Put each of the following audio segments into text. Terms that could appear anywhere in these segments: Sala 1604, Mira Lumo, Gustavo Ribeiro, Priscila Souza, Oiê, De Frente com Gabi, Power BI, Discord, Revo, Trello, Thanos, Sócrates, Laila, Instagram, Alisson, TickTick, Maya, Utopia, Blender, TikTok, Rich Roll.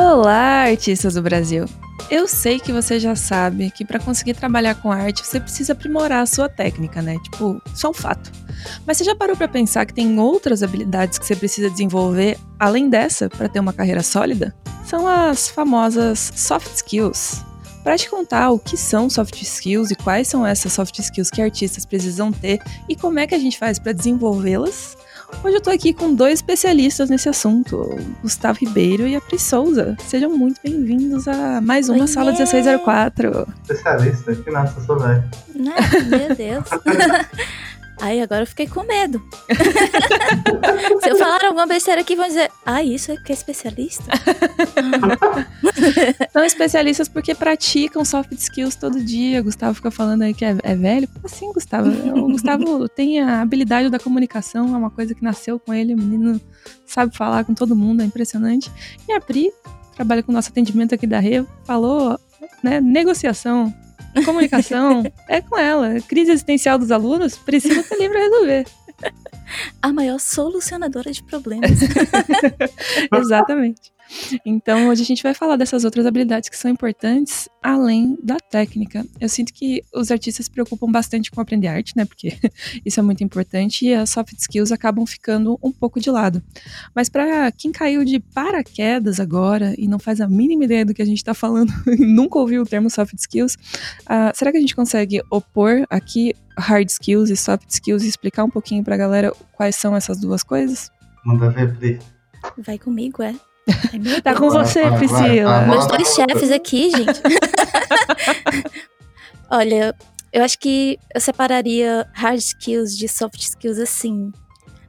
Olá, artistas do Brasil! Eu sei que você já sabe que para conseguir trabalhar com arte, você precisa aprimorar a sua técnica, né? Tipo, só um fato. Mas você já parou para pensar que tem outras habilidades que você precisa desenvolver, além dessa, para ter uma carreira sólida? São as famosas soft skills. Para te contar o que são soft skills e quais são essas soft skills que artistas precisam ter e como é que a gente faz para desenvolvê-las, hoje eu tô aqui com dois especialistas nesse assunto, o Gustavo Ribeiro e a Pri Souza. Sejam muito bem-vindos a mais uma Oiê. Sala 1604. Especialista? Que nossa, saudade. Meu Deus. Ai, agora eu fiquei com medo. Se eu falar alguma besteira aqui, vão dizer, isso é que é especialista? São especialistas porque praticam soft skills todo dia. Gustavo fica falando aí que é velho. Assim, Gustavo. O Gustavo tem a habilidade da comunicação, é uma coisa que nasceu com ele. O menino sabe falar com todo mundo, é impressionante. E a Pri, trabalha com o nosso atendimento aqui da Revo, falou, né, negociação. Comunicação é com ela. Crise existencial dos alunos, Priscila tá livre pra resolver. A maior solucionadora de problemas. Exatamente. Então, hoje a gente vai falar dessas outras habilidades que são importantes, além da técnica. Eu sinto que os artistas se preocupam bastante com aprender arte, né? Porque isso é muito importante e as soft skills acabam ficando um pouco de lado. Mas para quem caiu de paraquedas agora e não faz a mínima ideia do que a gente está falando e nunca ouviu o termo soft skills, será que a gente consegue opor aqui hard skills e soft skills e explicar um pouquinho pra galera quais são essas duas coisas? Manda ver, Pri. Vai comigo, é? Tá com você, Priscila. Meus dois chefes aqui, gente. Olha, eu acho que eu separaria hard skills de soft skills assim.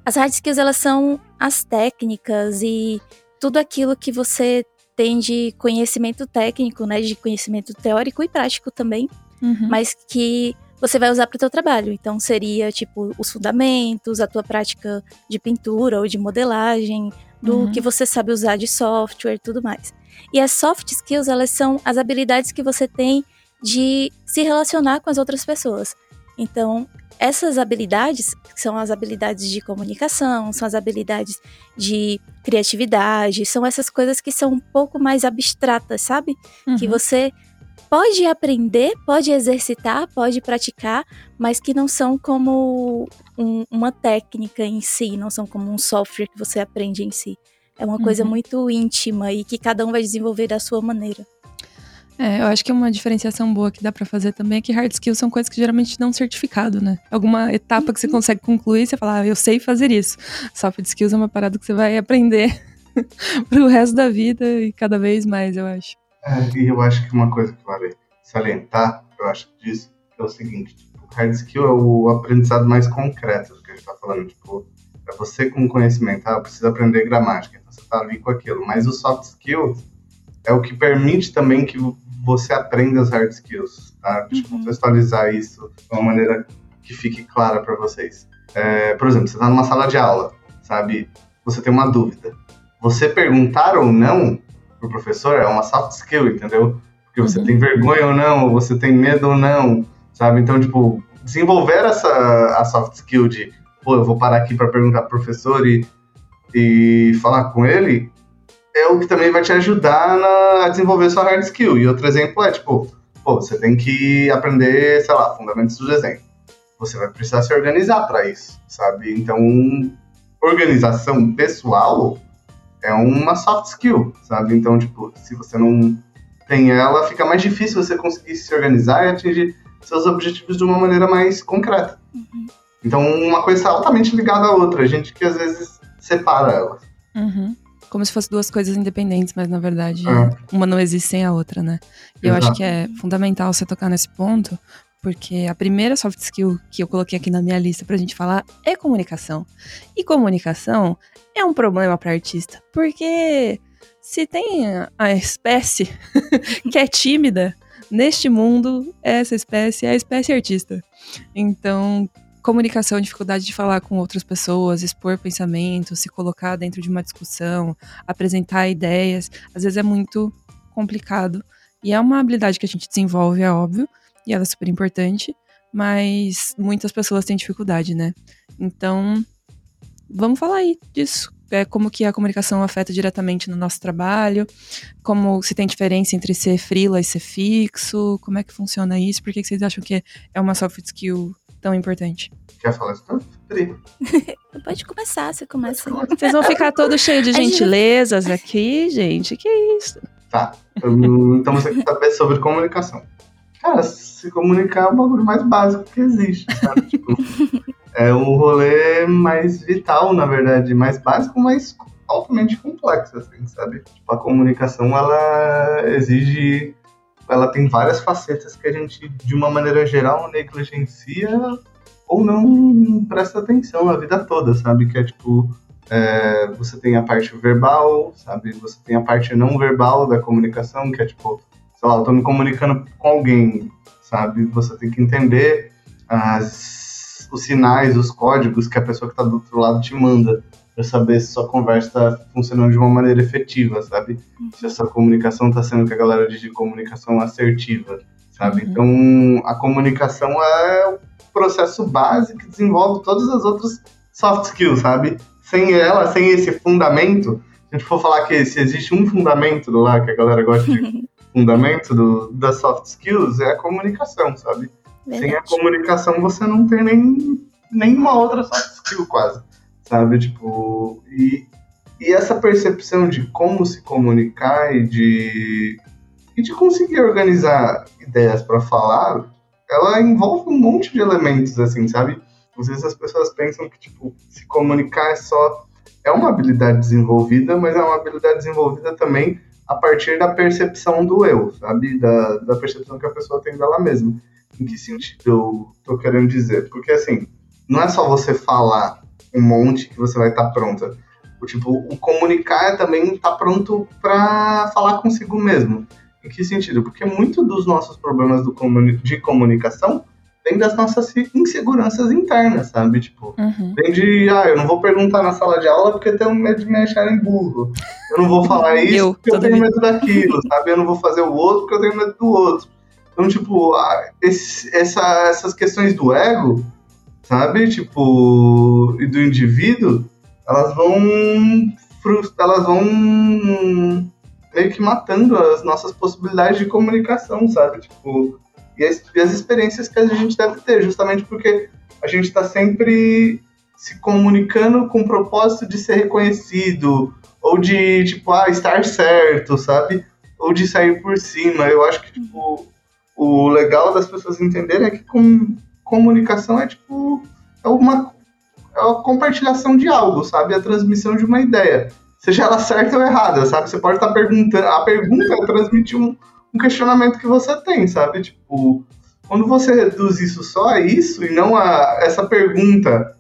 As hard skills, elas são as técnicas e tudo aquilo que você tem de conhecimento técnico, né? De conhecimento teórico e prático também. Uhum. Mas que você vai usar para o teu trabalho. Então, seria, tipo, os fundamentos, a tua prática de pintura ou de modelagem, do que você sabe usar de software e tudo mais. E as soft skills, elas são as habilidades que você tem de se relacionar com as outras pessoas. Então, essas habilidades, que são as habilidades de comunicação, são as habilidades de criatividade, são essas coisas que são um pouco mais abstratas, sabe? Uhum. Que você pode aprender, pode exercitar, pode praticar, mas que não são como uma técnica em si, não são como um software que você aprende em si. É uma coisa muito íntima e que cada um vai desenvolver da sua maneira. Eu acho que uma diferenciação boa que dá pra fazer também é que hard skills são coisas que geralmente dão um certificado, né? Alguma etapa que você consegue concluir, você fala, eu sei fazer isso. Soft skills é uma parada que você vai aprender pro resto da vida e cada vez mais, eu acho. E eu acho que uma coisa que vale salientar, eu acho disso, é o seguinte, tipo, hard skill é o aprendizado mais concreto do que a gente tá falando, tipo, é você com conhecimento, precisa aprender gramática, então você tá ali com aquilo, mas o soft skill é o que permite também que você aprenda as hard skills, tá? Tipo, contextualizar isso de uma maneira que fique clara para vocês. Por exemplo, você tá numa sala de aula, sabe? Você tem uma dúvida. Você perguntar ou não pro professor é uma soft skill, entendeu? Porque você tem vergonha ou não, você tem medo ou não, sabe? Então, tipo, desenvolver a soft skill de, eu vou parar aqui para perguntar pro professor e falar com ele, é o que também vai te ajudar a desenvolver sua hard skill. E outro exemplo é, tipo, você tem que aprender, sei lá, fundamentos do desenho. Você vai precisar se organizar para isso, sabe? Então, organização pessoal é uma soft skill, sabe? Então, tipo, se você não tem ela, fica mais difícil você conseguir se organizar e atingir seus objetivos de uma maneira mais concreta. Então, uma coisa está altamente ligada à outra, a gente que às vezes separa elas. Como se fossem duas coisas independentes, mas na verdade uma não existe sem a outra, né? E eu acho que é fundamental você tocar nesse ponto, porque a primeira soft skill que eu coloquei aqui na minha lista pra gente falar é comunicação. E comunicação é um problema pra artista, porque se tem a espécie que é tímida neste mundo, essa espécie é a espécie artista. Então, comunicação, dificuldade de falar com outras pessoas, expor pensamentos, se colocar dentro de uma discussão, apresentar ideias, às vezes é muito complicado. E é uma habilidade que a gente desenvolve, é óbvio, e ela é super importante, mas muitas pessoas têm dificuldade, né? Então, vamos falar aí disso. como que a comunicação afeta diretamente no nosso trabalho, como se tem diferença entre ser freela e ser fixo, como é que funciona isso, por que vocês acham que é uma soft skill tão importante? Quer falar isso tanto? Pode começar, você começa. Vocês vão ficar todos cheios de gentilezas aqui, gente, que isso? Tá, então você quer saber sobre comunicação. Cara, se comunicar é o bagulho mais básico que existe, sabe? Tipo, é o rolê mais vital, na verdade, mais básico, mas altamente complexo, assim, sabe? Tipo, a comunicação, ela exige... Ela tem várias facetas que a gente, de uma maneira geral, negligencia ou não presta atenção a vida toda, sabe? Que é, tipo, você tem a parte verbal, sabe? Você tem a parte não verbal da comunicação, que é, tipo... Sei lá, eu tô me comunicando com alguém, sabe? Você tem que entender os sinais, os códigos que a pessoa que tá do outro lado te manda pra saber se sua conversa tá funcionando de uma maneira efetiva, sabe? Se a sua comunicação tá sendo o que a galera diz de comunicação assertiva, sabe? Então, a comunicação é o processo base que desenvolve todas as outras soft skills, sabe? Sem ela, sem esse fundamento, se a gente for falar que se existe um fundamento lá que a galera gosta de... fundamento das soft skills é a comunicação, sabe? Verdade. Sem a comunicação você não tem nenhuma outra soft skill quase, sabe? Tipo, e essa percepção de como se comunicar e de conseguir organizar ideias para falar, ela envolve um monte de elementos, assim, sabe? Às vezes as pessoas pensam que, tipo, se comunicar é uma habilidade desenvolvida, mas é uma habilidade desenvolvida também a partir da percepção do eu, sabe? Da percepção que a pessoa tem dela mesma. Em que sentido eu tô querendo dizer? Porque, assim, não é só você falar um monte que você vai estar pronta. O comunicar é também estar pronto pra falar consigo mesmo. Em que sentido? Porque muito dos nossos problemas de comunicação vem das nossas inseguranças internas, sabe? Vem de, eu não vou perguntar na sala de aula porque tenho medo de me acharem burro. Eu não vou falar isso porque eu tenho medo daquilo, sabe? Eu não vou fazer o outro porque eu tenho medo do outro. Então, essas questões do ego, sabe? E do indivíduo, elas vão meio que matando as nossas possibilidades de comunicação, sabe? E as experiências que a gente deve ter, justamente porque a gente está sempre se comunicando com o propósito de ser reconhecido, ou de, estar certo, sabe? Ou de sair por cima. Eu acho que, o legal das pessoas entenderem é que comunicação é, é uma compartilhação de algo, sabe? A transmissão de uma ideia, seja ela certa ou errada, sabe? Você pode estar perguntando, a pergunta é transmitir um questionamento que você tem, sabe? Quando você reduz isso só a isso e não a essa pergunta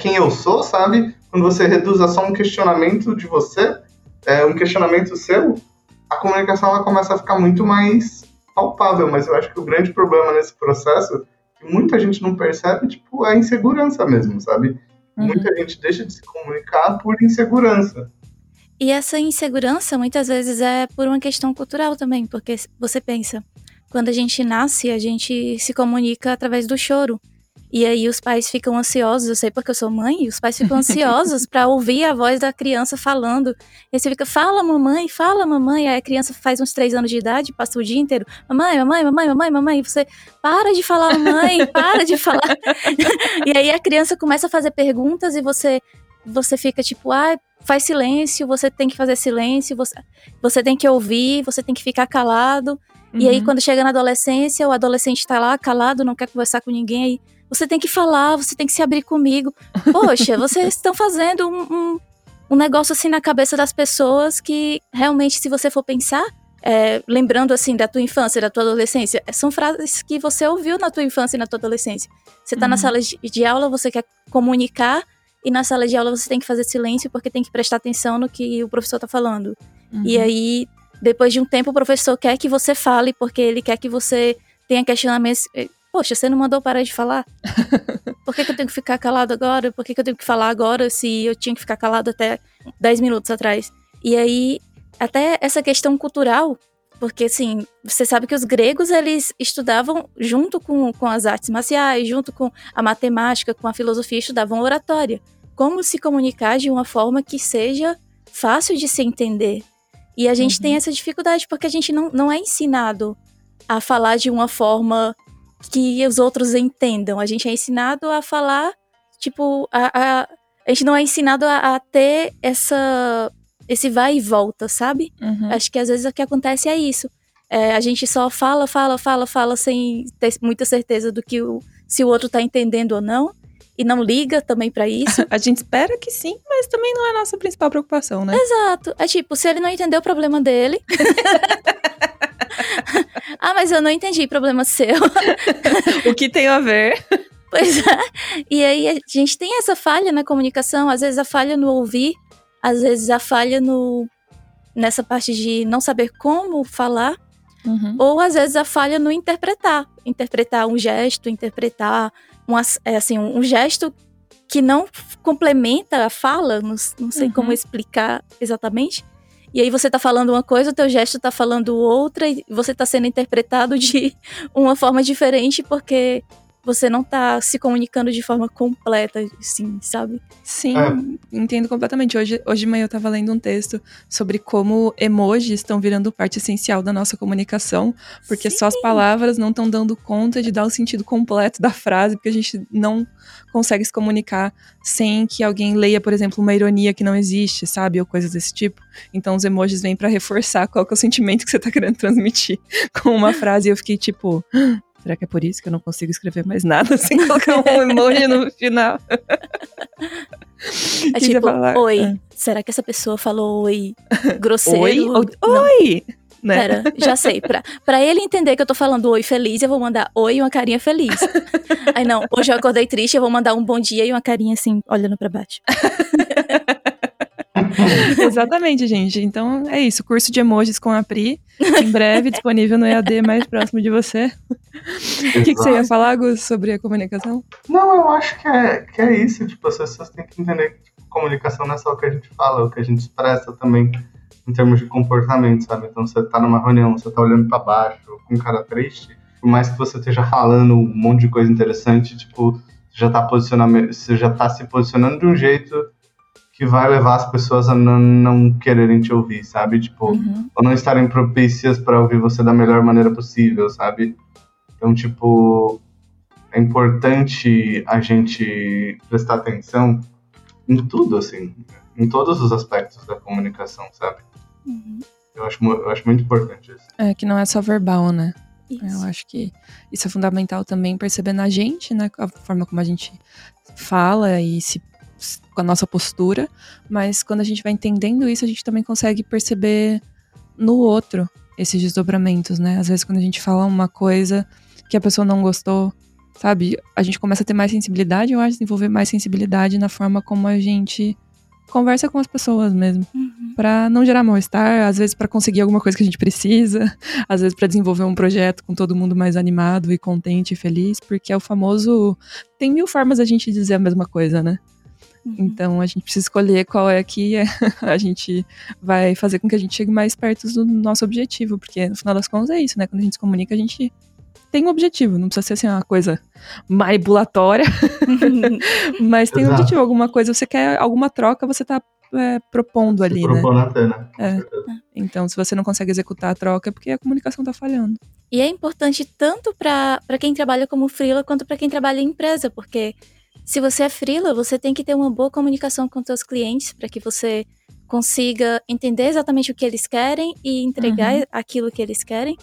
quem eu sou, sabe? Quando você reduz a só um questionamento de você, um questionamento seu, a comunicação ela começa a ficar muito mais palpável, mas eu acho que o grande problema nesse processo, que muita gente não percebe, é a insegurança mesmo, sabe? Muita gente deixa de se comunicar por insegurança. E essa insegurança, muitas vezes, é por uma questão cultural também, porque você pensa, quando a gente nasce, a gente se comunica através do choro. E aí os pais ficam ansiosos, eu sei porque eu sou mãe, os pais ficam ansiosos para ouvir a voz da criança falando. E você fica, fala mamãe, aí a criança faz uns 3 anos de idade, passa o dia inteiro, mamãe, mamãe, mamãe, mamãe, mamãe, e você para de falar mamãe, para de falar. E aí a criança começa a fazer perguntas e você fica faz silêncio, você tem que fazer silêncio, você tem que ouvir, você tem que ficar calado. E aí quando chega na adolescência, o adolescente tá lá calado, não quer conversar com ninguém, aí você tem que falar, você tem que se abrir comigo. Poxa, vocês estão fazendo um negócio assim na cabeça das pessoas que realmente, se você for pensar, lembrando assim da tua infância, da tua adolescência, são frases que você ouviu na tua infância e na tua adolescência. Você tá na sala de aula, você quer comunicar, e na sala de aula você tem que fazer silêncio porque tem que prestar atenção no que o professor tá falando. E aí, depois de um tempo, o professor quer que você fale porque ele quer que você tenha questionamentos. Poxa, você não mandou parar de falar? Por que eu tenho que ficar calado agora? Por que eu tenho que falar agora se eu tinha que ficar calado até 10 minutos atrás? E aí, até essa questão cultural, porque assim, você sabe que os gregos, eles estudavam junto com as artes marciais, junto com a matemática, com a filosofia, estudavam oratória. como se comunicar de uma forma que seja fácil de se entender. E a gente tem essa dificuldade porque a gente não é ensinado a falar de uma forma que os outros entendam. A gente é ensinado a falar, tipo, a gente não é ensinado a ter esse vai e volta, sabe? Acho que às vezes o que acontece é isso. É, a gente só fala sem ter muita certeza do que se o outro tá entendendo ou não. E não liga também pra isso. A gente espera que sim, mas também não é a nossa principal preocupação, né? Exato. É tipo, se ele não entendeu o problema dele... Ah, mas eu não entendi, problema seu. O que tem a ver? Pois é. E aí a gente tem essa falha na comunicação, às vezes a falha no ouvir, às vezes a falha nessa parte de não saber como falar, ou às vezes a falha no interpretar. Interpretar um gesto, interpretar... um gesto que não complementa a fala, não sei como explicar exatamente. E aí você tá falando uma coisa, o teu gesto tá falando outra, e você tá sendo interpretado de uma forma diferente, porque você não tá se comunicando de forma completa, assim, sabe? Sim, entendo completamente. Hoje de manhã eu tava lendo um texto sobre como emojis estão virando parte essencial da nossa comunicação, porque só as palavras não estão dando conta de dar o sentido completo da frase, porque a gente não consegue se comunicar sem que alguém leia, por exemplo, uma ironia que não existe, sabe? Ou coisas desse tipo. Então os emojis vêm pra reforçar qual que é o sentimento que você tá querendo transmitir com uma frase. E eu fiquei tipo... Será que é por isso que eu não consigo escrever mais nada sem colocar um emoji no final? É tipo, oi. Será que essa pessoa falou oi grosseiro? Oi! Né? Pera, já sei. Pra ele entender que eu tô falando oi feliz, eu vou mandar oi e uma carinha feliz. Aí não, hoje eu acordei triste, eu vou mandar um bom dia e uma carinha assim, olhando pra baixo. Exatamente, gente. Então é isso, curso de emojis com a Pri, em breve disponível no EAD mais próximo de você. O que você ia falar, Gus, sobre a comunicação? Não, eu acho que é isso, tipo, as pessoas têm que entender que tipo, comunicação não é só o que a gente fala, é o que a gente expressa também em termos de comportamento, sabe? Então você tá numa reunião, você tá olhando pra baixo com cara triste, por mais que você esteja falando um monte de coisa interessante, tipo, você já tá se posicionando de um jeito que vai levar as pessoas a não quererem te ouvir, sabe? Tipo, ou não estarem propícias para ouvir você da melhor maneira possível, sabe? Então, tipo, é importante a gente prestar atenção em tudo, assim, em todos os aspectos da comunicação, sabe? Eu acho muito importante isso. É que não é só verbal, né? Isso. Eu acho que isso é fundamental também, perceber na gente, né? A forma como a gente fala e se com a nossa postura, mas quando a gente vai entendendo isso, a gente também consegue perceber no outro esses desdobramentos, né? Às vezes quando a gente fala uma coisa que a pessoa não gostou, sabe? A gente começa a ter mais sensibilidade, eu acho, desenvolver mais sensibilidade na forma como a gente conversa com as pessoas mesmo, pra não gerar mal-estar, às vezes pra conseguir alguma coisa que a gente precisa, às vezes pra desenvolver um projeto com todo mundo mais animado e contente e feliz, porque é o famoso... Tem mil formas a gente dizer a mesma coisa, né? Então, a gente precisa escolher qual é que a gente vai fazer com que a gente chegue mais perto do nosso objetivo, porque no final das contas é isso, né? Quando a gente se comunica, a gente tem um objetivo, não precisa ser assim, uma coisa manipulatória, mas tem um objetivo, alguma coisa, você quer alguma troca, você tá propondo ali, né? Propõe a pena. Então, se você não consegue executar a troca, é porque a comunicação tá falhando. E é importante tanto pra quem trabalha como freela, quanto pra quem trabalha em empresa, porque... Se você é freela, você tem que ter uma boa comunicação com seus clientes para que você consiga entender exatamente o que eles querem e entregar aquilo que eles querem.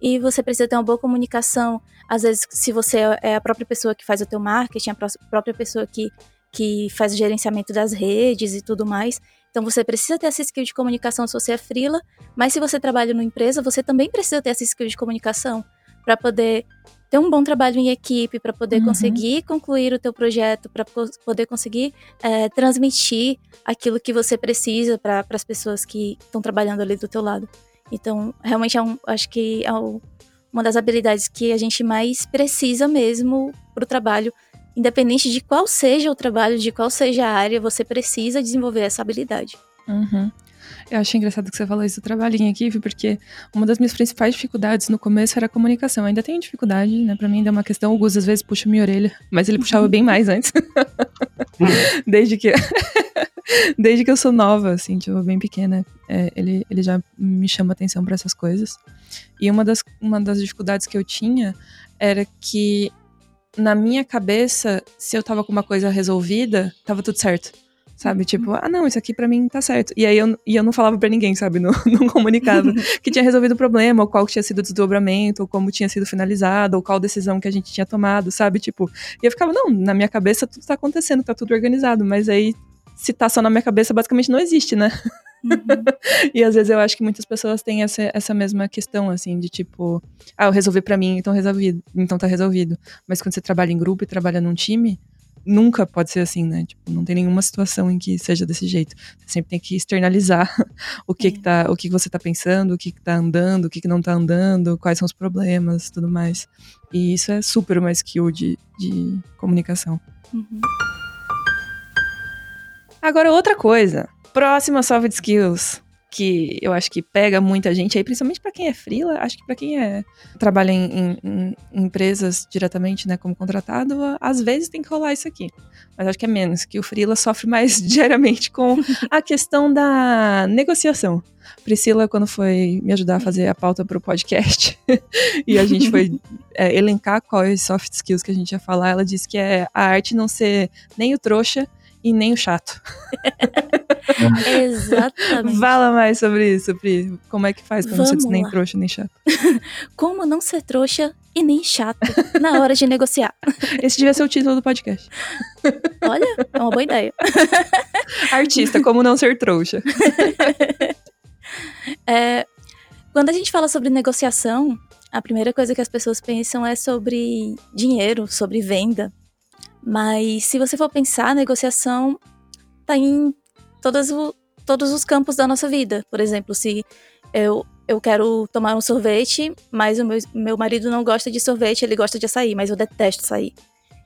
E você precisa ter uma boa comunicação. Às vezes, se você é a própria pessoa que faz o teu marketing, a própria pessoa que faz o gerenciamento das redes e tudo mais. Então, você precisa ter essa skill de comunicação se você é freela. Mas se você trabalha numa empresa, você também precisa ter essa skill de comunicação para poder... ter um bom trabalho em equipe, para poder conseguir concluir o teu projeto, para poder conseguir transmitir aquilo que você precisa para as pessoas que estão trabalhando ali do teu lado. Então, realmente, acho que uma das habilidades que a gente mais precisa mesmo para o trabalho, independente de qual seja o trabalho, de qual seja a área, você precisa desenvolver essa habilidade. Eu achei engraçado que você falou isso do trabalho em equipe, porque uma das minhas principais dificuldades no começo era a comunicação. Eu ainda tenho dificuldade, né? Pra mim ainda é uma questão, o Gus às vezes puxa minha orelha, mas ele puxava bem mais antes. Desde que eu sou nova, assim, tipo, bem pequena, ele já me chama atenção pra essas coisas. E uma das dificuldades que eu tinha era que, na minha cabeça, se eu tava com uma coisa resolvida, tava tudo certo. Sabe, tipo, ah não, isso aqui pra mim tá certo. E aí eu não falava pra ninguém, sabe, não comunicava que tinha resolvido o problema, ou qual tinha sido o desdobramento, ou como tinha sido finalizado, ou qual decisão que a gente tinha tomado, sabe, tipo. E eu ficava, não, na minha cabeça tudo tá acontecendo, tá tudo organizado, mas aí se tá só na minha cabeça basicamente não existe, né? Uhum. E às vezes eu acho que muitas pessoas têm essa mesma questão, assim, de tipo, ah, eu resolvi pra mim, então tá resolvido. Mas quando você trabalha em grupo e trabalha num time, nunca pode ser assim, né? Tipo, não tem nenhuma situação em que seja desse jeito. Você sempre tem que externalizar o que você tá pensando, o que tá andando, o que não tá andando, quais são os problemas, tudo mais. E isso é super uma skill de comunicação. Uhum. Agora, outra coisa. Próxima soft skills, que eu acho que pega muita gente aí, principalmente pra quem é freela, acho que pra quem trabalha em empresas diretamente, né, como contratado, às vezes tem que rolar isso aqui. Mas acho que é menos, que o freela sofre mais diariamente com a questão da negociação. Priscila, quando foi me ajudar a fazer a pauta pro podcast, e a gente foi elencar quais soft skills que a gente ia falar, ela disse que é a arte não ser nem o trouxa, e nem o chato. Exatamente. Fala mais sobre isso, Pri. Como é que faz pra não ser nem trouxa, nem chato? Como não ser trouxa e nem chato na hora de negociar. Esse devia ser o título do podcast. Olha, é uma boa ideia. Artista, como não ser trouxa. Quando a gente fala sobre negociação, a primeira coisa que as pessoas pensam é sobre dinheiro, sobre venda. Mas se você for pensar, a negociação está em todos os campos da nossa vida. Por exemplo, se eu quero tomar um sorvete, mas o meu marido não gosta de sorvete, ele gosta de açaí, mas eu detesto açaí.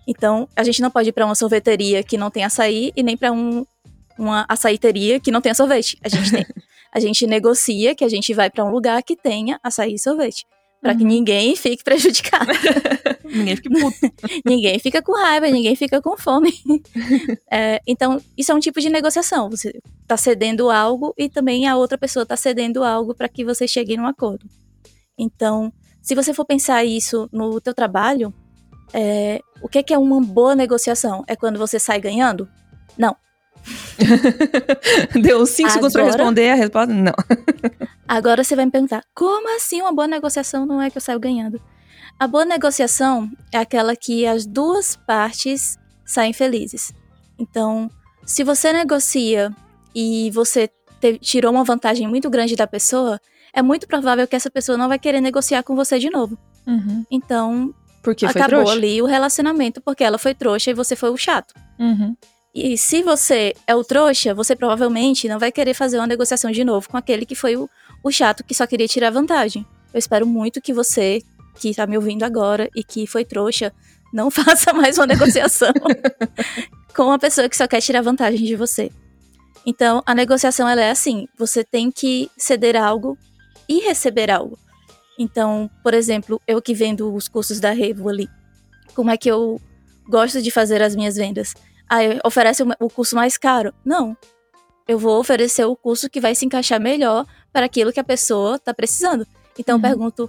Então, a gente não pode ir para uma sorveteria que não tem açaí e nem para uma açaiteria que não tenha sorvete. A gente negocia que a gente vai para um lugar que tenha açaí e sorvete. Pra que ninguém fique prejudicado. Ninguém fique puto. Ninguém fica com raiva, ninguém fica com fome. Então, isso é um tipo de negociação. Você tá cedendo algo e também a outra pessoa tá cedendo algo para que você chegue num acordo. Então, se você for pensar isso no teu trabalho, o que é uma boa negociação? É quando você sai ganhando? Não. Deu 5 segundos pra responder, a resposta não. Agora você vai me perguntar, como assim uma boa negociação não é que eu saio ganhando? A boa negociação é aquela que as duas partes saem felizes. Então, se você negocia e você tirou uma vantagem muito grande da pessoa, é muito provável que essa pessoa não vai querer negociar com você de novo. Uhum. Então, acabou ali o relacionamento, porque ela foi trouxa e você foi o chato. Uhum. E se você é o trouxa, você provavelmente não vai querer fazer uma negociação de novo com aquele que foi o chato, que só queria tirar vantagem. Eu espero muito que você, que tá me ouvindo agora e que foi trouxa, não faça mais uma negociação com uma pessoa que só quer tirar vantagem de você. Então, a negociação, ela é assim, você tem que ceder algo e receber algo. Então, por exemplo, eu que vendo os cursos da Revo ali, como é que eu gosto de fazer as minhas vendas? Ah, oferece o curso mais caro? Não. Eu vou oferecer o curso que vai se encaixar melhor para aquilo que a pessoa está precisando. Então, eu pergunto,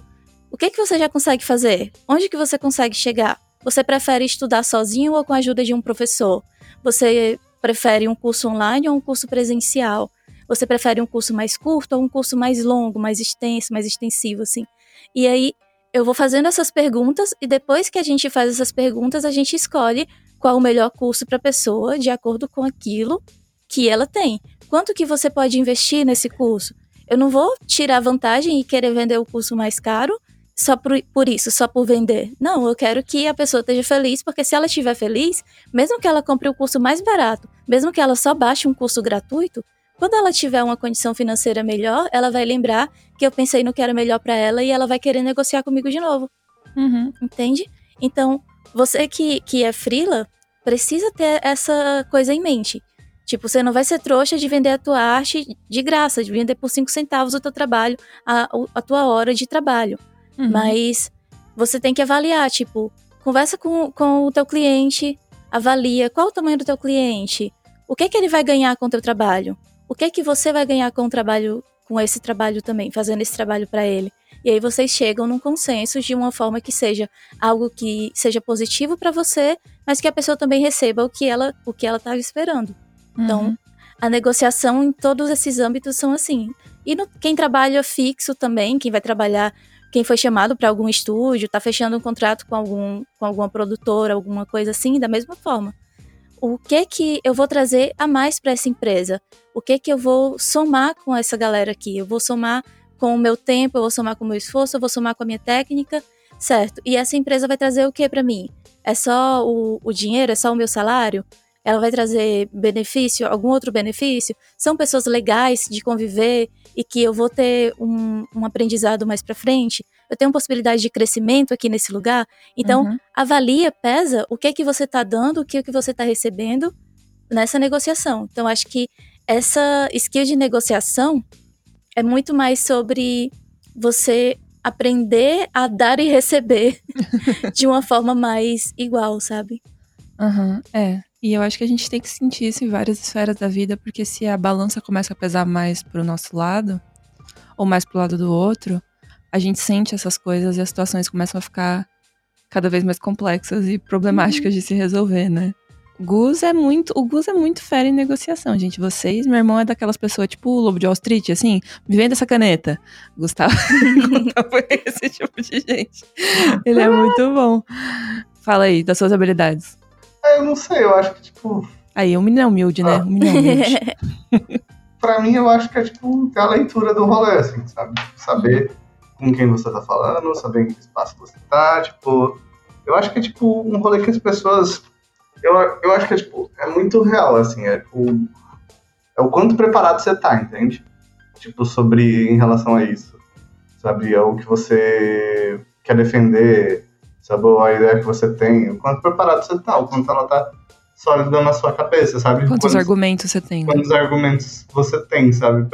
o que você já consegue fazer? Onde que você consegue chegar? Você prefere estudar sozinho ou com a ajuda de um professor? Você prefere um curso online ou um curso presencial? Você prefere um curso mais curto ou um curso mais longo, mais extenso, mais extensivo, assim? E aí, eu vou fazendo essas perguntas e depois que a gente faz essas perguntas, a gente escolhe qual o melhor curso para a pessoa, de acordo com aquilo que ela tem. Quanto que você pode investir nesse curso? Eu não vou tirar vantagem e querer vender o curso mais caro só por isso, só por vender. Não, eu quero que a pessoa esteja feliz, porque se ela estiver feliz, mesmo que ela compre o curso mais barato, mesmo que ela só baixe um curso gratuito, quando ela tiver uma condição financeira melhor, ela vai lembrar que eu pensei no que era melhor para ela e ela vai querer negociar comigo de novo. Uhum. Entende? Então, você que é freela, precisa ter essa coisa em mente. Tipo, você não vai ser trouxa de vender a tua arte de graça, de vender por 5 centavos o teu trabalho, a tua hora de trabalho. Uhum. Mas você tem que avaliar, tipo, conversa com o teu cliente, avalia qual o tamanho do teu cliente, o que é que ele vai ganhar com o teu trabalho, o que é que você vai ganhar com o trabalho, com esse trabalho também, fazendo esse trabalho para ele. E aí vocês chegam num consenso de uma forma que seja algo que seja positivo para você, mas que a pessoa também receba o que ela está esperando. Uhum. Então, a negociação em todos esses âmbitos são assim. E quem trabalha fixo também, quem vai trabalhar, quem foi chamado para algum estúdio, está fechando um contrato com alguma produtora, alguma coisa assim, da mesma forma. O que eu vou trazer a mais para essa empresa? O que eu vou somar com essa galera aqui? Eu vou somar com o meu tempo, eu vou somar com o meu esforço, eu vou somar com a minha técnica, certo? E essa empresa vai trazer o que para mim? É só o dinheiro? É só o meu salário? Ela vai trazer benefício, algum outro benefício? São pessoas legais de conviver e que eu vou ter um aprendizado mais para frente? Eu tenho possibilidade de crescimento aqui nesse lugar? Então, avalia, pesa o que você está dando, o que você está recebendo nessa negociação. Então, acho que essa skill de negociação é muito mais sobre você aprender a dar e receber de uma forma mais igual, sabe? É. E eu acho que a gente tem que sentir isso em várias esferas da vida, porque se a balança começa a pesar mais pro nosso lado, ou mais pro lado do outro, a gente sente essas coisas e as situações começam a ficar cada vez mais complexas e problemáticas de se resolver, né? O Gus é muito fera em negociação, gente. Vocês, meu irmão, é daquelas pessoas tipo o Lobo de Wall Street, assim, me vende essa caneta. Gustavo é esse tipo de gente. Ele é muito bom. Fala aí, das suas habilidades. Eu não sei, eu acho que tipo... Aí, o menino é humilde, né? O menino é humilde. Pra mim, eu acho que é tipo a leitura do rolê, assim, sabe? Saber com quem você tá falando, saber em que espaço você tá, tipo... Eu acho que é tipo um rolê que as pessoas... Eu acho que é, tipo, é muito real, assim, é o quanto preparado você tá, entende? Tipo, em relação a isso, sabe? É o que você quer defender, sabe? A ideia que você tem, o quanto preparado você tá, o quanto ela tá sólida na sua cabeça, sabe? Quantos argumentos você tem. Quantos argumentos você tem, sabe?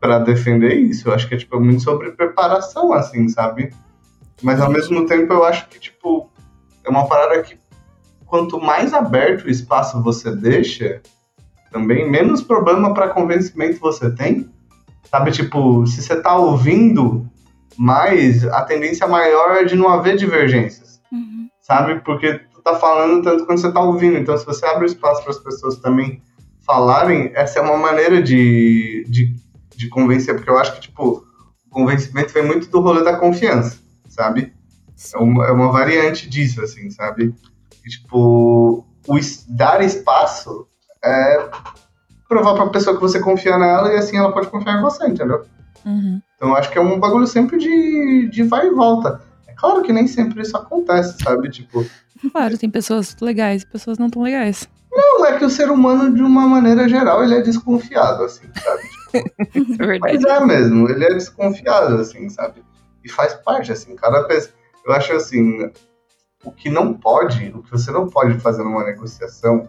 Pra defender isso. Eu acho que é, tipo, muito sobre preparação, assim, sabe? Mas, ao mesmo tempo, eu acho que, tipo, é uma parada que quanto mais aberto o espaço você deixa, também menos problema para convencimento você tem. Sabe, tipo, se você tá ouvindo mais, a tendência maior é de não haver divergências. Sabe? Porque tu tá falando tanto quanto você tá ouvindo. Então, se você abre espaço para as pessoas também falarem, essa é uma maneira de convencer. Porque eu acho que, tipo, o convencimento vem muito do rolê da confiança, sabe? É uma variante disso, assim, sabe? Tipo, dar espaço é provar pra pessoa que você confia nela e assim ela pode confiar em você, entendeu? Então eu acho que é um bagulho sempre de vai e volta. É claro que nem sempre isso acontece, sabe? Tipo, claro, tem pessoas legais e pessoas não tão legais. Não, é que o ser humano, de uma maneira geral, ele é desconfiado, assim, sabe? Tipo, é verdade. Mas é mesmo, ele é desconfiado, assim, sabe? E faz parte, assim, cada vez. Eu acho assim... O que você não pode fazer numa negociação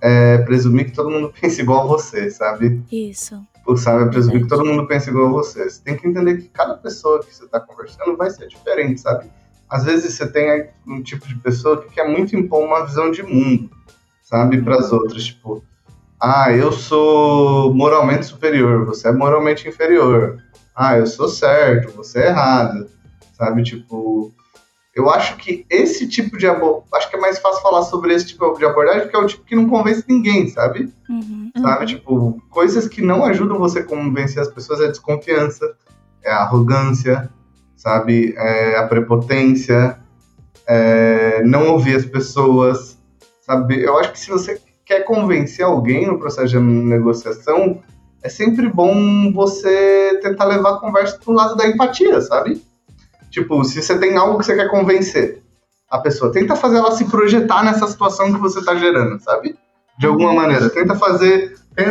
é presumir que todo mundo pensa igual a você, sabe? Isso. É presumir que todo mundo pensa igual a você. Você tem que entender que cada pessoa que você tá conversando vai ser diferente, sabe? Às vezes você tem um tipo de pessoa que quer muito impor uma visão de mundo, sabe? Pras outras, tipo... Ah, eu sou moralmente superior, você é moralmente inferior. Ah, eu sou certo, você é errado. Sabe, tipo... Eu acho que esse tipo de abordagem... Acho que é mais fácil falar sobre esse tipo de abordagem, porque é o tipo que não convence ninguém, sabe? Sabe, tipo, coisas que não ajudam você a convencer as pessoas é a desconfiança, é a arrogância, sabe? É a prepotência, é não ouvir as pessoas, sabe? Eu acho que se você quer convencer alguém no processo de negociação, é sempre bom você tentar levar a conversa pro lado da empatia, sabe? Tipo, se você tem algo que você quer convencer a pessoa, tenta fazer ela se projetar nessa situação que você tá gerando, sabe? De alguma maneira. Tenta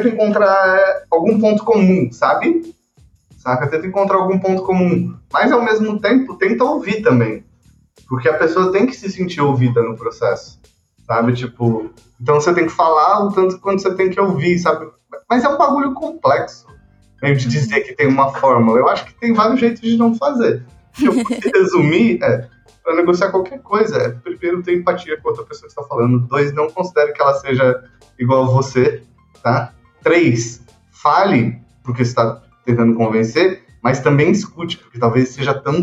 encontrar algum ponto comum, sabe? Saca? Tenta encontrar algum ponto comum. Mas, ao mesmo tempo, tenta ouvir também. Porque a pessoa tem que se sentir ouvida no processo, sabe? Tipo, então você tem que falar o tanto quanto você tem que ouvir, sabe? Mas é um bagulho complexo, meio de dizer que tem uma fórmula. Eu acho que tem vários jeitos de não fazer. Se eu fosse resumir, para negociar qualquer coisa. Primeiro, ter empatia com a outra pessoa que está falando. 2, não considere que ela seja igual a você, tá? 3, fale porque você está tentando convencer, mas também escute, porque talvez seja tão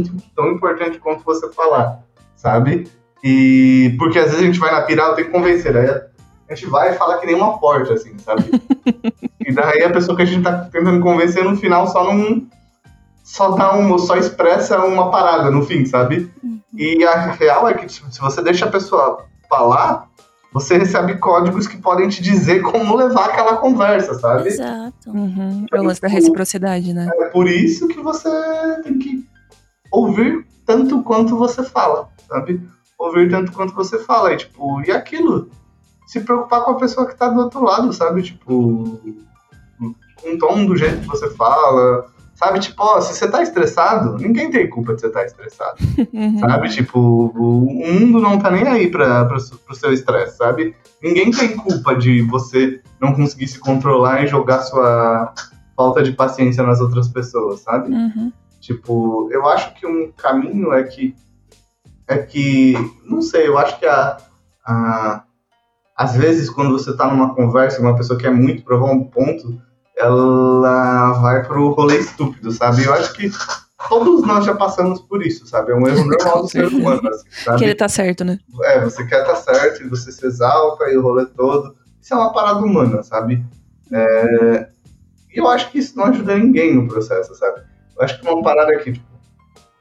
importante quanto você falar, sabe? E porque às vezes a gente vai na pirada, tem que convencer, aí a gente vai falar que nem uma porta, assim, sabe? E daí a pessoa que a gente tá tentando convencer no final só expressa uma parada no fim, sabe? E a real é que se você deixa a pessoa falar, você recebe códigos que podem te dizer como levar aquela conversa, sabe? Exato. Uhum. Eu gosto da reciprocidade, né? É por isso que você tem que ouvir tanto quanto você fala, sabe? Ouvir tanto quanto você fala. E, tipo, e aquilo? Se preocupar com a pessoa que tá do outro lado, sabe? Tipo, um tom do jeito que você fala, sabe? Tipo, ó, se você tá estressado, ninguém tem culpa de você estar estressado, sabe? Tipo, o mundo não tá nem aí pro seu estresse, sabe? Ninguém tem culpa de você não conseguir se controlar e jogar sua falta de paciência nas outras pessoas, sabe? Uhum. Tipo, eu acho que um caminho é que, não sei, eu acho que às vezes, quando você tá numa conversa, uma pessoa quer muito provar um ponto, ela vai pro rolê estúpido, sabe? Eu acho que todos nós já passamos por isso, sabe? É um erro normal do ser humano, assim, sabe? Que ele tá certo, né? É, você quer tá certo, e você se exalta, e o rolê todo. Isso é uma parada humana, sabe? Eu acho que isso não ajuda ninguém no processo, sabe? Eu acho que uma parada que, tipo,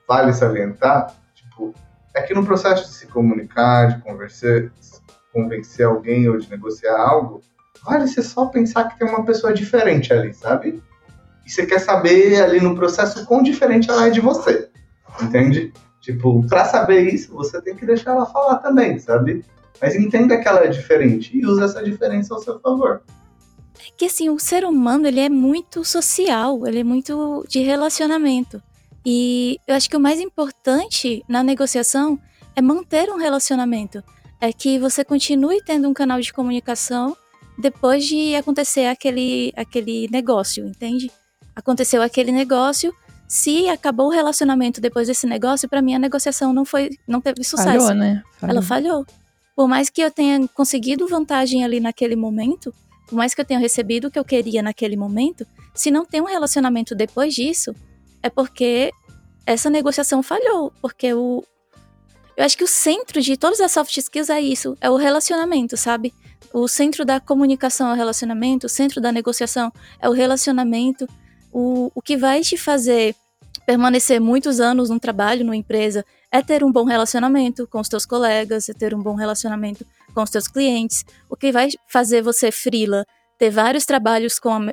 vale salientar, tipo, é que no processo de se comunicar, de convencer alguém ou de negociar algo, vale você só pensar que tem uma pessoa diferente ali, sabe? E você quer saber ali no processo quão diferente ela é de você, entende? Tipo, pra saber isso, você tem que deixar ela falar também, sabe? Mas entenda que ela é diferente e usa essa diferença ao seu favor. É que assim, o ser humano, ele é muito social, ele é muito de relacionamento. E eu acho que o mais importante na negociação é manter um relacionamento. É que você continue tendo um canal de comunicação depois de acontecer aquele negócio, entende? Aconteceu aquele negócio, se acabou o relacionamento depois desse negócio, pra mim a negociação não teve sucesso. Falhou, né? Falhou. Ela falhou. Por mais que eu tenha conseguido vantagem ali naquele momento, por mais que eu tenha recebido o que eu queria naquele momento, se não tem um relacionamento depois disso, é porque essa negociação falhou, porque eu acho que o centro de todas as soft skills é isso, é o relacionamento, sabe? O centro da comunicação é o relacionamento, o centro da negociação é o relacionamento, o que vai te fazer permanecer muitos anos num trabalho, numa empresa, é ter um bom relacionamento com os teus colegas, é ter um bom relacionamento com os teus clientes, o que vai fazer você freela, ter vários trabalhos com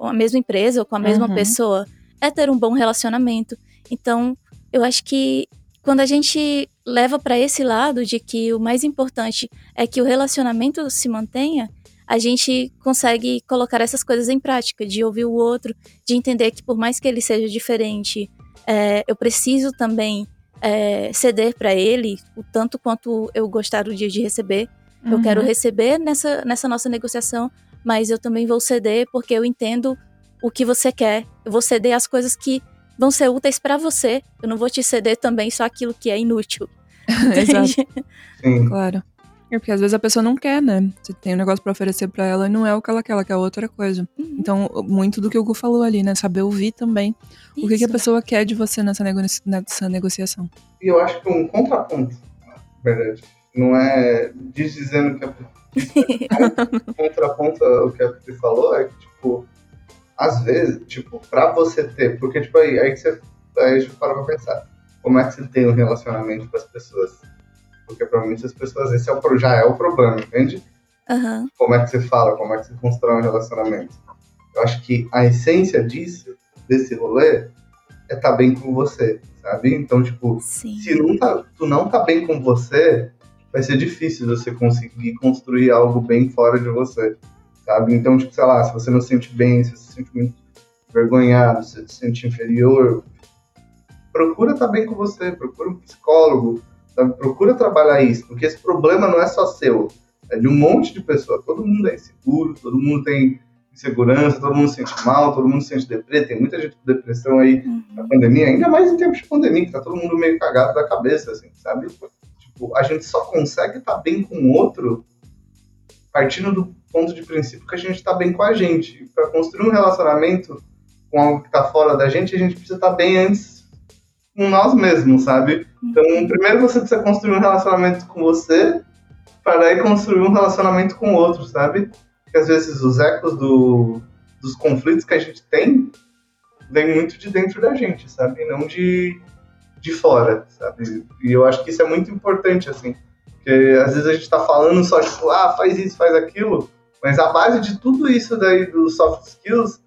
a mesma empresa ou com a mesma pessoa, é ter um bom relacionamento. Então, eu acho que quando a gente leva para esse lado de que o mais importante é que o relacionamento se mantenha, a gente consegue colocar essas coisas em prática, de ouvir o outro, de entender que por mais que ele seja diferente, eu preciso também ceder para ele o tanto quanto eu gostaria de receber. Eu quero receber nessa nossa negociação, mas eu também vou ceder porque eu entendo o que você quer. Eu vou ceder as coisas que vão ser úteis pra você. Eu não vou te ceder também só aquilo que é inútil. Exato. Sim. Claro. É porque às vezes a pessoa não quer, né? Você tem um negócio pra oferecer pra ela e não é o que ela quer. Ela quer outra coisa. Então, muito do que o Gu falou ali, né? Saber ouvir também. Isso. O que a pessoa quer de você nessa negociação. E eu acho que um contraponto, na verdade, não é dizendo que a um contraponto ao que a Pri falou é que, tipo, às vezes, tipo, pra você ter... Porque, tipo, aí você para pra pensar. Como é que você tem um relacionamento com as pessoas? Porque, pra muitas pessoas, esse já é o problema, entende? Uhum. Como é que você fala? Como é que você constrói um relacionamento? Eu acho que a essência disso, desse rolê, é tá bem com você, sabe? Então, tipo, sim, se tu não tá bem com você, vai ser difícil você conseguir construir algo bem fora de você, sabe? Então, tipo, sei lá, se você não se sente bem, se você se sente muito envergonhado, se você se sente inferior, procura estar bem com você, procura um psicólogo, sabe? Procura trabalhar isso, porque esse problema não é só seu, é de um monte de pessoa, todo mundo é inseguro, todo mundo tem insegurança, todo mundo se sente mal, todo mundo se sente deprê, tem muita gente com depressão aí na pandemia, ainda mais em tempos de pandemia, que tá todo mundo meio cagado da cabeça, assim, sabe? Tipo, a gente só consegue estar bem com o outro partindo do ponto de princípio que a gente tá bem com a gente. Para construir um relacionamento com algo que tá fora da gente, a gente precisa estar bem antes com nós mesmos, sabe? Então, primeiro você precisa construir um relacionamento com você para aí construir um relacionamento com o outro, sabe? Porque às vezes os ecos dos conflitos que a gente tem vêm muito de dentro da gente, sabe? E não de fora, sabe? E eu acho que isso é muito importante, assim. Porque às vezes a gente tá falando só, tipo, ah, faz isso, faz aquilo. Mas a base de tudo isso daí dos soft skills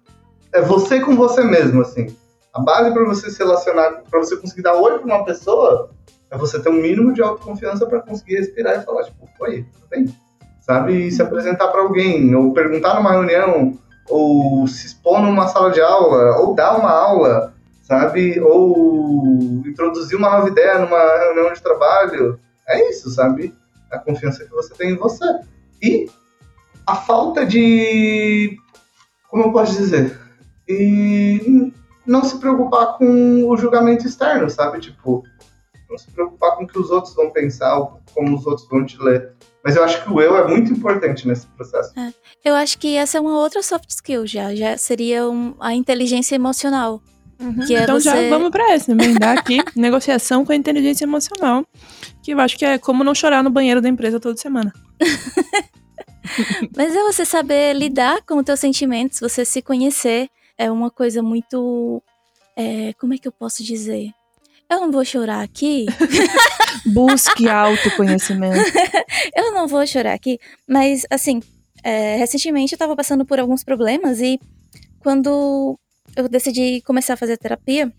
é você com você mesmo, assim. A base para você se relacionar, para você conseguir dar oi para uma pessoa, é você ter um mínimo de autoconfiança para conseguir respirar e falar, tipo, oi, tudo bem? Sabe? E se apresentar para alguém, ou perguntar numa reunião, ou se expor numa sala de aula, ou dar uma aula, sabe? Ou introduzir uma nova ideia numa reunião de trabalho. É isso, sabe? A confiança que você tem em você. E a falta de... como eu posso dizer? E... não se preocupar com o julgamento externo, sabe? Tipo, não se preocupar com o que os outros vão pensar, como os outros vão te ler. Mas eu acho que o eu é muito importante nesse processo. É. Eu acho que essa é uma outra soft skill já seria a inteligência emocional. Que é então você... já vamos pra essa, emendar aqui, negociação com a inteligência emocional, que eu acho que é como não chorar no banheiro da empresa toda semana. Mas é você saber lidar com os teus sentimentos, você se conhecer. É uma coisa muito... como é que eu posso dizer? Eu não vou chorar aqui. Busque autoconhecimento. Eu não vou chorar aqui. Mas, assim, recentemente eu tava passando por alguns problemas e quando eu decidi começar a fazer terapia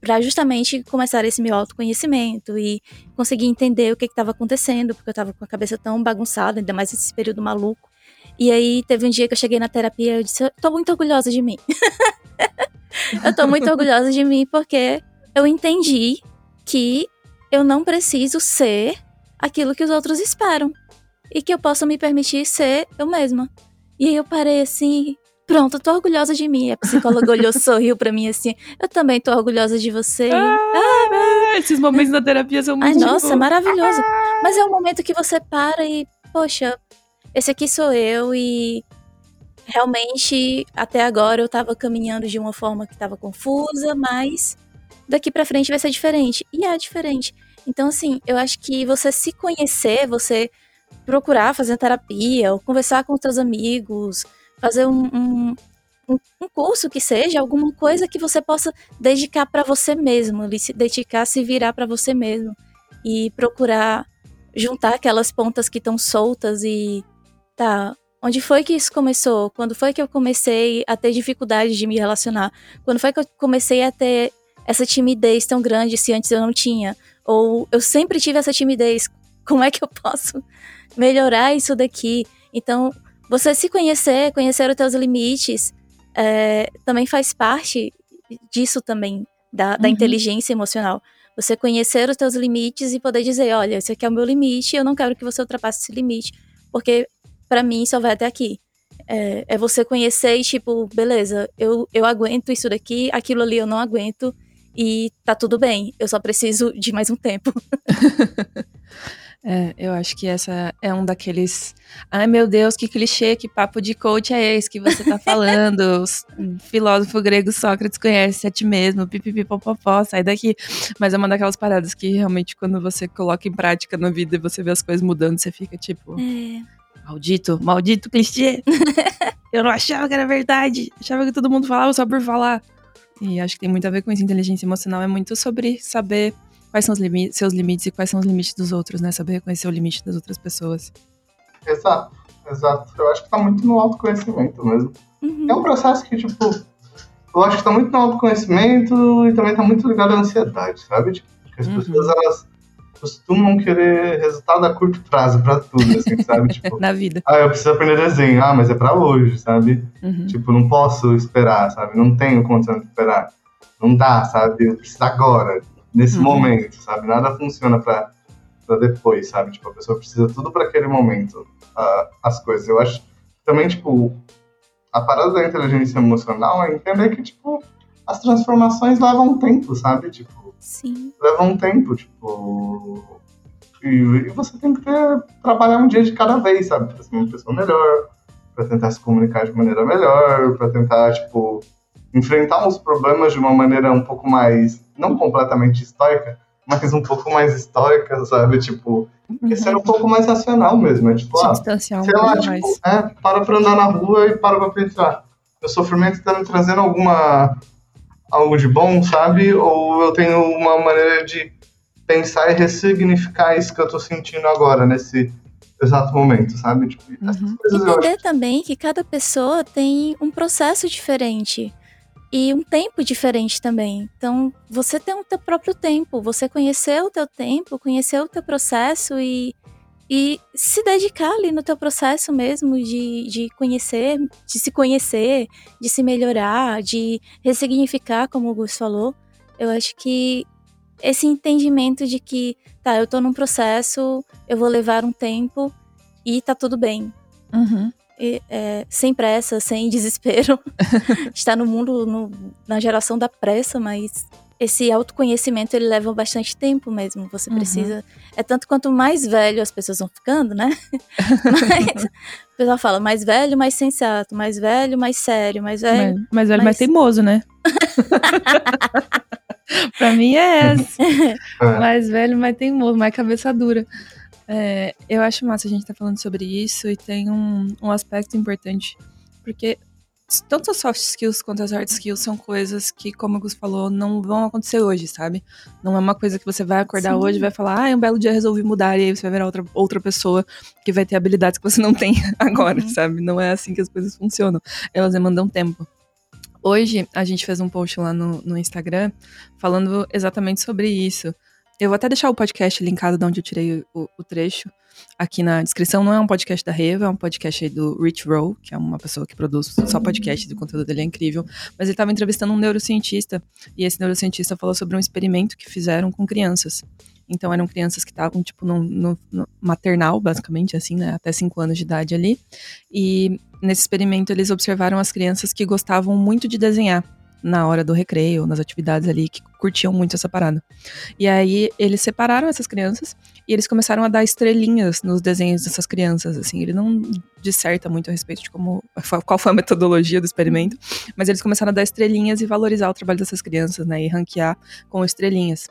pra justamente começar esse meu autoconhecimento e conseguir entender o que tava acontecendo, porque eu tava com a cabeça tão bagunçada, ainda mais nesse período maluco. E aí, teve um dia que eu cheguei na terapia e eu disse, eu tô muito orgulhosa de mim. Eu tô muito orgulhosa de mim porque eu entendi que eu não preciso ser aquilo que os outros esperam. E que eu posso me permitir ser eu mesma. E aí eu parei assim, pronto, eu tô orgulhosa de mim. E a psicóloga olhou, sorriu pra mim assim, eu também tô orgulhosa de você. Esses momentos da terapia são muito... nossa, é maravilhoso. Mas é um momento que você para e, poxa... esse aqui sou eu e realmente até agora eu tava caminhando de uma forma que tava confusa, mas daqui pra frente vai ser diferente. E é diferente. Então, assim, eu acho que você se conhecer, você procurar fazer terapia ou conversar com seus amigos, fazer um curso que seja, alguma coisa que você possa dedicar pra você mesmo, se virar pra você mesmo e procurar juntar aquelas pontas que estão soltas e... tá, onde foi que isso começou? Quando foi que eu comecei a ter dificuldade de me relacionar? Quando foi que eu comecei a ter essa timidez tão grande, se antes eu não tinha? Ou eu sempre tive essa timidez, como é que eu posso melhorar isso daqui? Então, você se conhecer, conhecer os teus limites, também faz parte disso também, da inteligência emocional. Você conhecer os teus limites e poder dizer, olha, esse aqui é o meu limite, eu não quero que você ultrapasse esse limite, porque... pra mim, só vai até aqui. É você conhecer e, tipo, beleza, eu aguento isso daqui, aquilo ali eu não aguento, e tá tudo bem, eu só preciso de mais um tempo. Eu acho que essa é um daqueles... ai, meu Deus, que clichê, que papo de coach é esse que você tá falando? O filósofo grego Sócrates conhece a ti mesmo, pipipipopopó, sai daqui. Mas é uma daquelas paradas que, realmente, quando você coloca em prática na vida e você vê as coisas mudando, você fica, tipo... Maldito clichê. Eu não achava que era verdade. Achava que todo mundo falava só por falar. E acho que tem muito a ver com isso. Inteligência emocional é muito sobre saber quais são os seus limites e quais são os limites dos outros, né? Saber reconhecer o limite das outras pessoas. Exato. Eu acho que tá muito no autoconhecimento mesmo. É um processo que, tipo, eu acho que tá muito no autoconhecimento e também tá muito ligado à ansiedade, sabe? Tipo, porque as pessoas, elas costumam querer resultado a curto prazo pra tudo, assim, sabe? Tipo, na vida. Ah, eu preciso aprender desenho. Ah, mas é pra hoje, sabe? Tipo, não posso esperar, sabe? Não tenho condição de esperar. Não dá, sabe? Eu preciso agora, nesse momento, sabe? Nada funciona pra depois, sabe? Tipo, a pessoa precisa tudo pra aquele momento, as coisas. Eu acho também, tipo, A parada da inteligência emocional é entender que, tipo, as transformações levam tempo, sabe? Tipo, sim. Levam tempo, tipo... E você tem que trabalhar um dia de cada vez, sabe? Pra ser uma pessoa melhor, pra tentar se comunicar de maneira melhor, pra tentar, tipo, enfrentar os problemas de uma maneira um pouco mais... Não completamente estoica, mas um pouco mais estoica, sabe? Tipo, uhum. Ser um pouco mais racional mesmo. É tipo, sei lá, tipo, para pra andar na rua e para pra pensar. Meu sofrimento tá me trazendo algo de bom, sabe? Ou eu tenho uma maneira de pensar e ressignificar isso que eu tô sentindo agora, nesse exato momento, sabe? Tipo, uhum. Entender também que cada pessoa tem um processo diferente. E um tempo diferente também. Então, você tem o teu próprio tempo, você conhecer o teu tempo, conhecer o teu processo e se dedicar ali no teu processo mesmo de conhecer, de se conhecer, de se melhorar, de ressignificar, como o Gus falou. Eu acho que esse entendimento de que, tá, eu tô num processo, eu vou levar um tempo e tá tudo bem. Uhum. Sem pressa, sem desespero. A gente tá no mundo, na geração da pressa, mas esse autoconhecimento, ele leva bastante tempo mesmo. Você precisa... É tanto quanto mais velho as pessoas vão ficando, né? Mas, o pessoal fala, mais velho, mais sensato, mais velho, mais sério, mais velho... Mais velho, mais teimoso, né? Pra mim é essa. Mais velho, mais teimoso, mais cabeça dura. Eu acho massa a gente tá falando sobre isso e tem um aspecto importante, porque tanto as soft skills quanto as hard skills são coisas que, como o Gus falou, não vão acontecer hoje, sabe? Não é uma coisa que você vai acordar Sim. hoje e vai falar, um belo dia resolvi mudar, e aí você vai virar outra pessoa que vai ter habilidades que você não tem agora, sabe? Não é assim que as coisas funcionam, elas demandam tempo. Hoje a gente fez um post lá no Instagram falando exatamente sobre isso. Eu vou até deixar o podcast linkado de onde eu tirei o trecho aqui na descrição. Não é um podcast da Revo, é um podcast do Rich Roll, que é uma pessoa que produz só podcast, o conteúdo dele é incrível. Mas ele estava entrevistando um neurocientista, e esse neurocientista falou sobre um experimento que fizeram com crianças. Então eram crianças que estavam, tipo, no maternal, basicamente, assim, né, até 5 anos de idade ali. E nesse experimento eles observaram as crianças que gostavam muito de desenhar na hora do recreio, nas atividades ali, que curtiam muito essa parada. E aí, eles separaram essas crianças e eles começaram a dar estrelinhas nos desenhos dessas crianças, assim. Ele não disserta muito a respeito de qual foi a metodologia do experimento, mas eles começaram a dar estrelinhas e valorizar o trabalho dessas crianças, né, e ranquear com estrelinhas.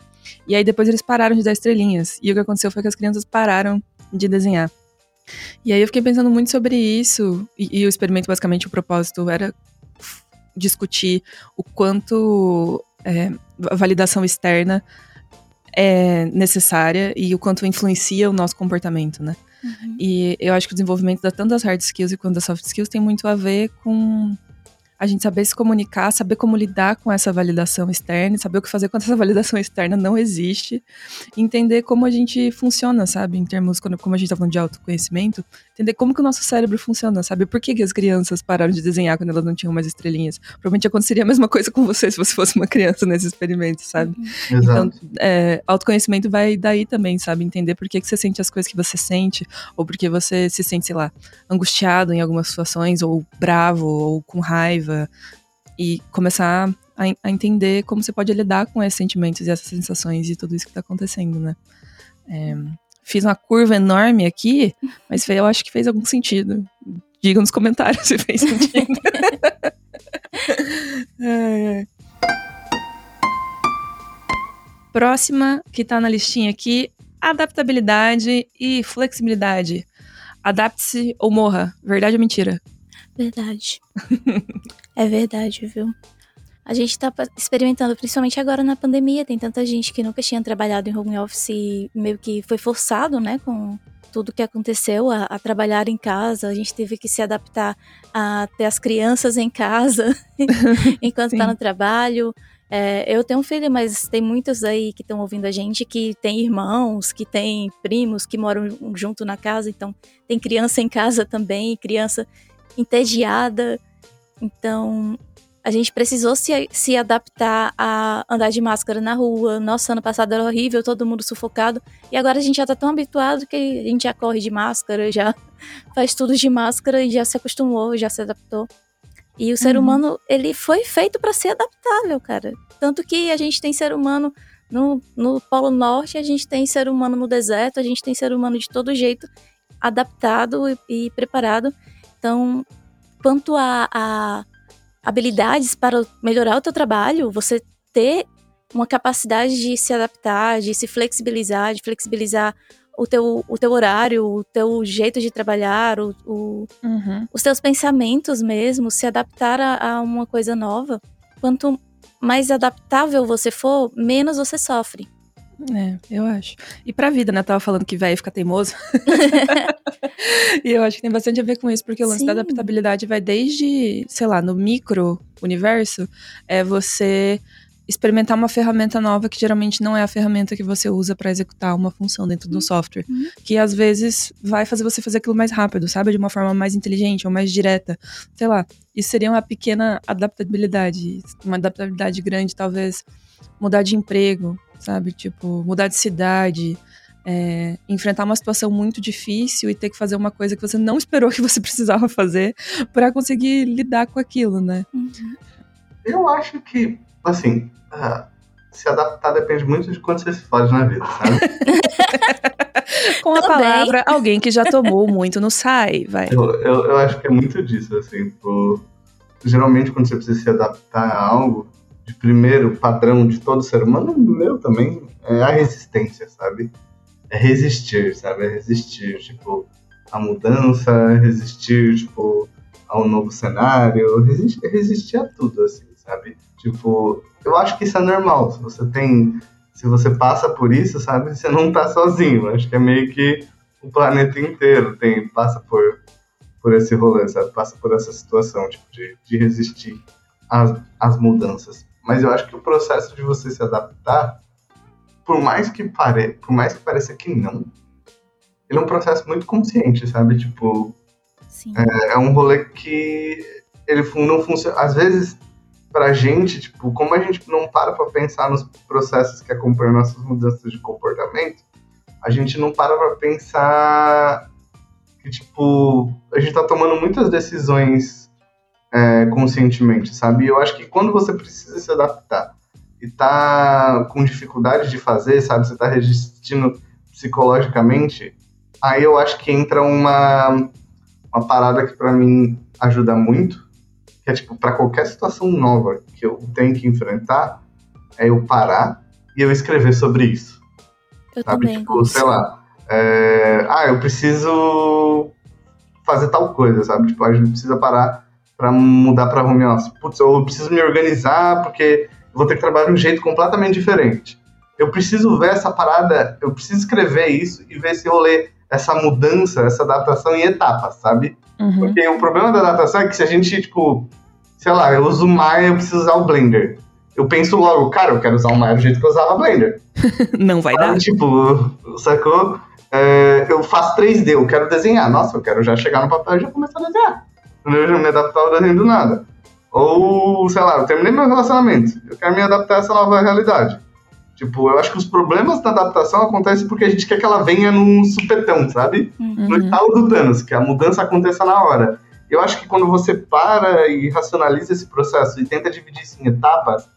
E aí, depois eles pararam de dar estrelinhas, e o que aconteceu foi que as crianças pararam de desenhar. E aí, eu fiquei pensando muito sobre isso, e o experimento, basicamente, o propósito era discutir o quanto a validação externa é necessária e o quanto influencia o nosso comportamento, né? Uhum. E eu acho que o desenvolvimento de tanto das hard skills quanto das soft skills tem muito a ver com a gente saber se comunicar, saber como lidar com essa validação externa, saber o que fazer quando essa validação externa não existe, entender como a gente funciona, sabe? Em termos, como a gente tá falando de autoconhecimento, entender como que o nosso cérebro funciona, sabe? Por que as crianças pararam de desenhar quando elas não tinham mais estrelinhas? Provavelmente aconteceria a mesma coisa com você se você fosse uma criança nesse experimento, sabe? Exato. Então, autoconhecimento vai daí também, sabe? Entender por que você sente as coisas que você sente, ou por que você se sente, sei lá, angustiado em algumas situações, ou bravo, ou com raiva, e começar a entender como você pode lidar com esses sentimentos e essas sensações e tudo isso que tá acontecendo, né? Fiz uma curva enorme aqui, mas eu acho que fez algum sentido. Diga nos comentários se fez sentido. Próxima que tá na listinha aqui, adaptabilidade e flexibilidade. Adapte-se ou morra, verdade ou mentira? Verdade. É verdade, viu? A gente tá experimentando, principalmente agora na pandemia, tem tanta gente que nunca tinha trabalhado em home office e meio que foi forçado, né, com tudo que aconteceu a trabalhar em casa. A gente teve que se adaptar a ter as crianças em casa enquanto Sim. tá no trabalho. Eu tenho um filho, mas tem muitos aí que estão ouvindo a gente que tem irmãos, que tem primos, que moram junto na casa, então tem criança em casa também, criança entediada, então a gente precisou se adaptar a andar de máscara na rua. Nossa, ano passado era horrível, todo mundo sufocado, e agora a gente já tá tão habituado que a gente já corre de máscara, já faz tudo de máscara e já se acostumou, já se adaptou. E o ser humano, ele foi feito para ser adaptável, cara. Tanto que a gente tem ser humano no Polo Norte, a gente tem ser humano no deserto, a gente tem ser humano de todo jeito adaptado e preparado. Então, quanto a habilidades para melhorar o teu trabalho, você ter uma capacidade de se adaptar, de se flexibilizar, o teu horário, o teu jeito de trabalhar, os teus pensamentos mesmo, se adaptar a uma coisa nova. Quanto mais adaptável você for, menos você sofre. É, eu acho. E pra vida, né? Tava falando que velho fica teimoso. E eu acho que tem bastante a ver com isso, porque o lance da adaptabilidade vai desde, sei lá, no micro-universo, é você experimentar uma ferramenta nova que geralmente não é a ferramenta que você usa pra executar uma função dentro do software, que às vezes vai fazer você fazer aquilo mais rápido, sabe? De uma forma mais inteligente ou mais direta, sei lá. Isso seria uma pequena adaptabilidade. Uma adaptabilidade grande, talvez, mudar de emprego, sabe? Tipo, mudar de cidade, enfrentar uma situação muito difícil e ter que fazer uma coisa que você não esperou que você precisava fazer pra conseguir lidar com aquilo, né? Eu acho que, assim, se adaptar depende muito de quanto você se faz na vida, sabe? Com a palavra, alguém que já tomou muito não sai, vai. Eu acho que é muito disso, assim, geralmente quando você precisa se adaptar a algo, de primeiro padrão de todo ser humano, o meu também, é a resistência, sabe? É resistir, sabe? É resistir, tipo, à mudança, resistir, tipo, a um novo cenário, resistir a tudo, assim, sabe? Tipo, eu acho que isso é normal, se você passa por isso, sabe? Você não tá sozinho, acho que é meio que o planeta inteiro passa por esse rolê, sabe? Passa por essa situação, tipo, de resistir às mudanças. Mas eu acho que o processo de você se adaptar, por mais que pareça que não, ele é um processo muito consciente, sabe? Tipo, sim. É um rolê que ele não funciona. Às vezes, pra gente, tipo, como a gente não para pra pensar nos processos que acompanham nossas mudanças de comportamento, a gente não para pra pensar que, tipo, a gente tá tomando muitas decisões conscientemente, sabe? E eu acho que quando você precisa se adaptar e tá com dificuldade de fazer, sabe? Você tá resistindo psicologicamente, aí eu acho que entra uma parada que pra mim ajuda muito, que é tipo, pra qualquer situação nova que eu tenho que enfrentar, é eu parar e eu escrever sobre isso. Eu sabe? Também. Tipo, sei lá, eu preciso fazer tal coisa, sabe? Tipo, a gente precisa parar pra mudar pra home office. Putz, eu preciso me organizar porque eu vou ter que trabalhar de um jeito completamente diferente. Eu preciso ver essa parada, eu preciso escrever isso e ver esse rolê, essa mudança, essa adaptação em etapas, sabe? Porque o problema da adaptação é que se a gente, tipo, sei lá, eu uso o Maya, eu preciso usar o Blender. Eu penso logo, cara, eu quero usar o Maya do jeito que eu usava o Blender. Não vai dar. Tipo, sacou? Eu faço 3D, eu quero desenhar. Nossa, eu quero já chegar no papel e já começar a desenhar. Eu já me adaptar ao desenho do nada. Ou, sei lá, eu terminei meu relacionamento. Eu quero me adaptar a essa nova realidade. Tipo, eu acho que os problemas da adaptação acontecem porque a gente quer que ela venha num supetão, sabe? No estalo do Thanos, que a mudança aconteça na hora. Eu acho que quando você para e racionaliza esse processo e tenta dividir isso em etapas,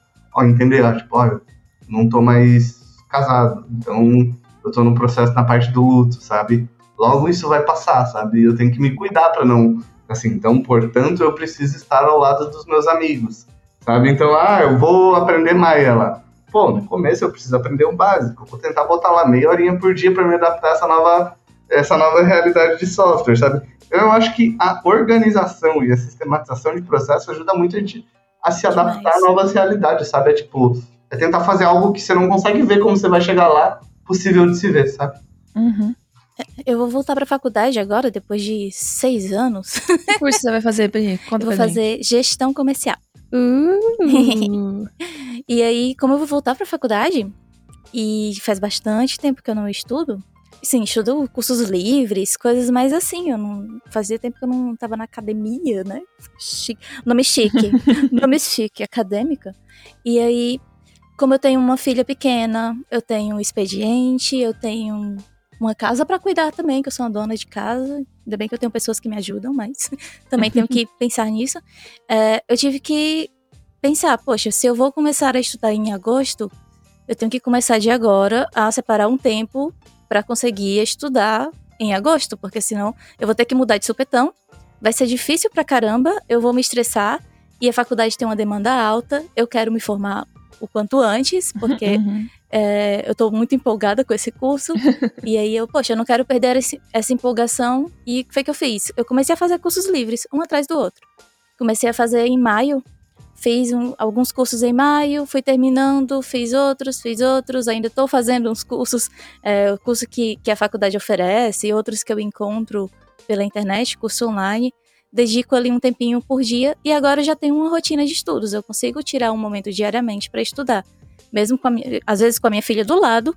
entendeu? Tipo, eu não tô mais casado, então eu tô no processo na parte do luto, sabe? Logo isso vai passar, sabe? Eu tenho que me cuidar pra não... Assim, então, portanto, eu preciso estar ao lado dos meus amigos, sabe? Então, eu vou aprender Maya lá. Pô, no começo eu preciso aprender o básico. Vou tentar botar lá meia horinha por dia para me adaptar a essa nova realidade de software, sabe? Eu acho que a organização e a sistematização de processo ajuda muito a gente a se adaptar a novas realidades, sabe? É tipo, tentar fazer algo que você não consegue ver como você vai chegar lá, possível de se ver, sabe? Eu vou voltar pra faculdade agora, depois de 6 anos. Que curso você vai fazer, Pri? Conta pra mim. Eu vou fazer gestão comercial. E aí, como eu vou voltar pra faculdade, e faz bastante tempo que eu não estudo, sim, estudo cursos livres, coisas mais assim, eu não fazia tempo que eu não tava na academia, né? Nome chique, acadêmica. E aí, como eu tenho uma filha pequena, eu tenho um expediente, eu tenho uma casa para cuidar também, que eu sou uma dona de casa, ainda bem que eu tenho pessoas que me ajudam, mas também tenho que pensar nisso. Eu tive que pensar, poxa, se eu vou começar a estudar em agosto, eu tenho que começar de agora a separar um tempo para conseguir estudar em agosto, porque senão eu vou ter que mudar de supetão, vai ser difícil pra caramba, eu vou me estressar, e a faculdade tem uma demanda alta, eu quero me formar o quanto antes, porque eu tô muito empolgada com esse curso, e aí eu não quero perder essa empolgação, e o que foi que eu fiz? Eu comecei a fazer cursos livres, um atrás do outro. Comecei a fazer em maio, fiz alguns cursos em maio, fui terminando, fiz outros, ainda estou fazendo uns cursos, o curso que a faculdade oferece, outros que eu encontro pela internet, curso online, dedico ali um tempinho por dia, e agora eu já tenho uma rotina de estudos, eu consigo tirar um momento diariamente para estudar, mesmo às vezes com a minha filha do lado,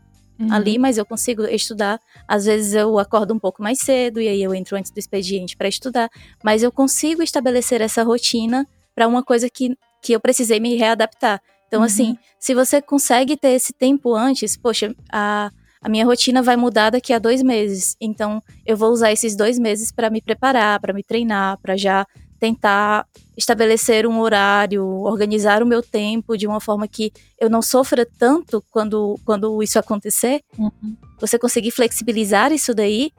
ali, mas eu consigo estudar, às vezes eu acordo um pouco mais cedo, e aí eu entro antes do expediente para estudar, mas eu consigo estabelecer essa rotina para uma coisa que eu precisei me readaptar. Então, assim, se você consegue ter esse tempo antes, a minha rotina vai mudar daqui a 2 meses. Então, eu vou usar esses 2 meses para me preparar, para me treinar, para já tentar estabelecer um horário, organizar o meu tempo de uma forma que eu não sofra tanto quando isso acontecer. Você conseguir flexibilizar isso daí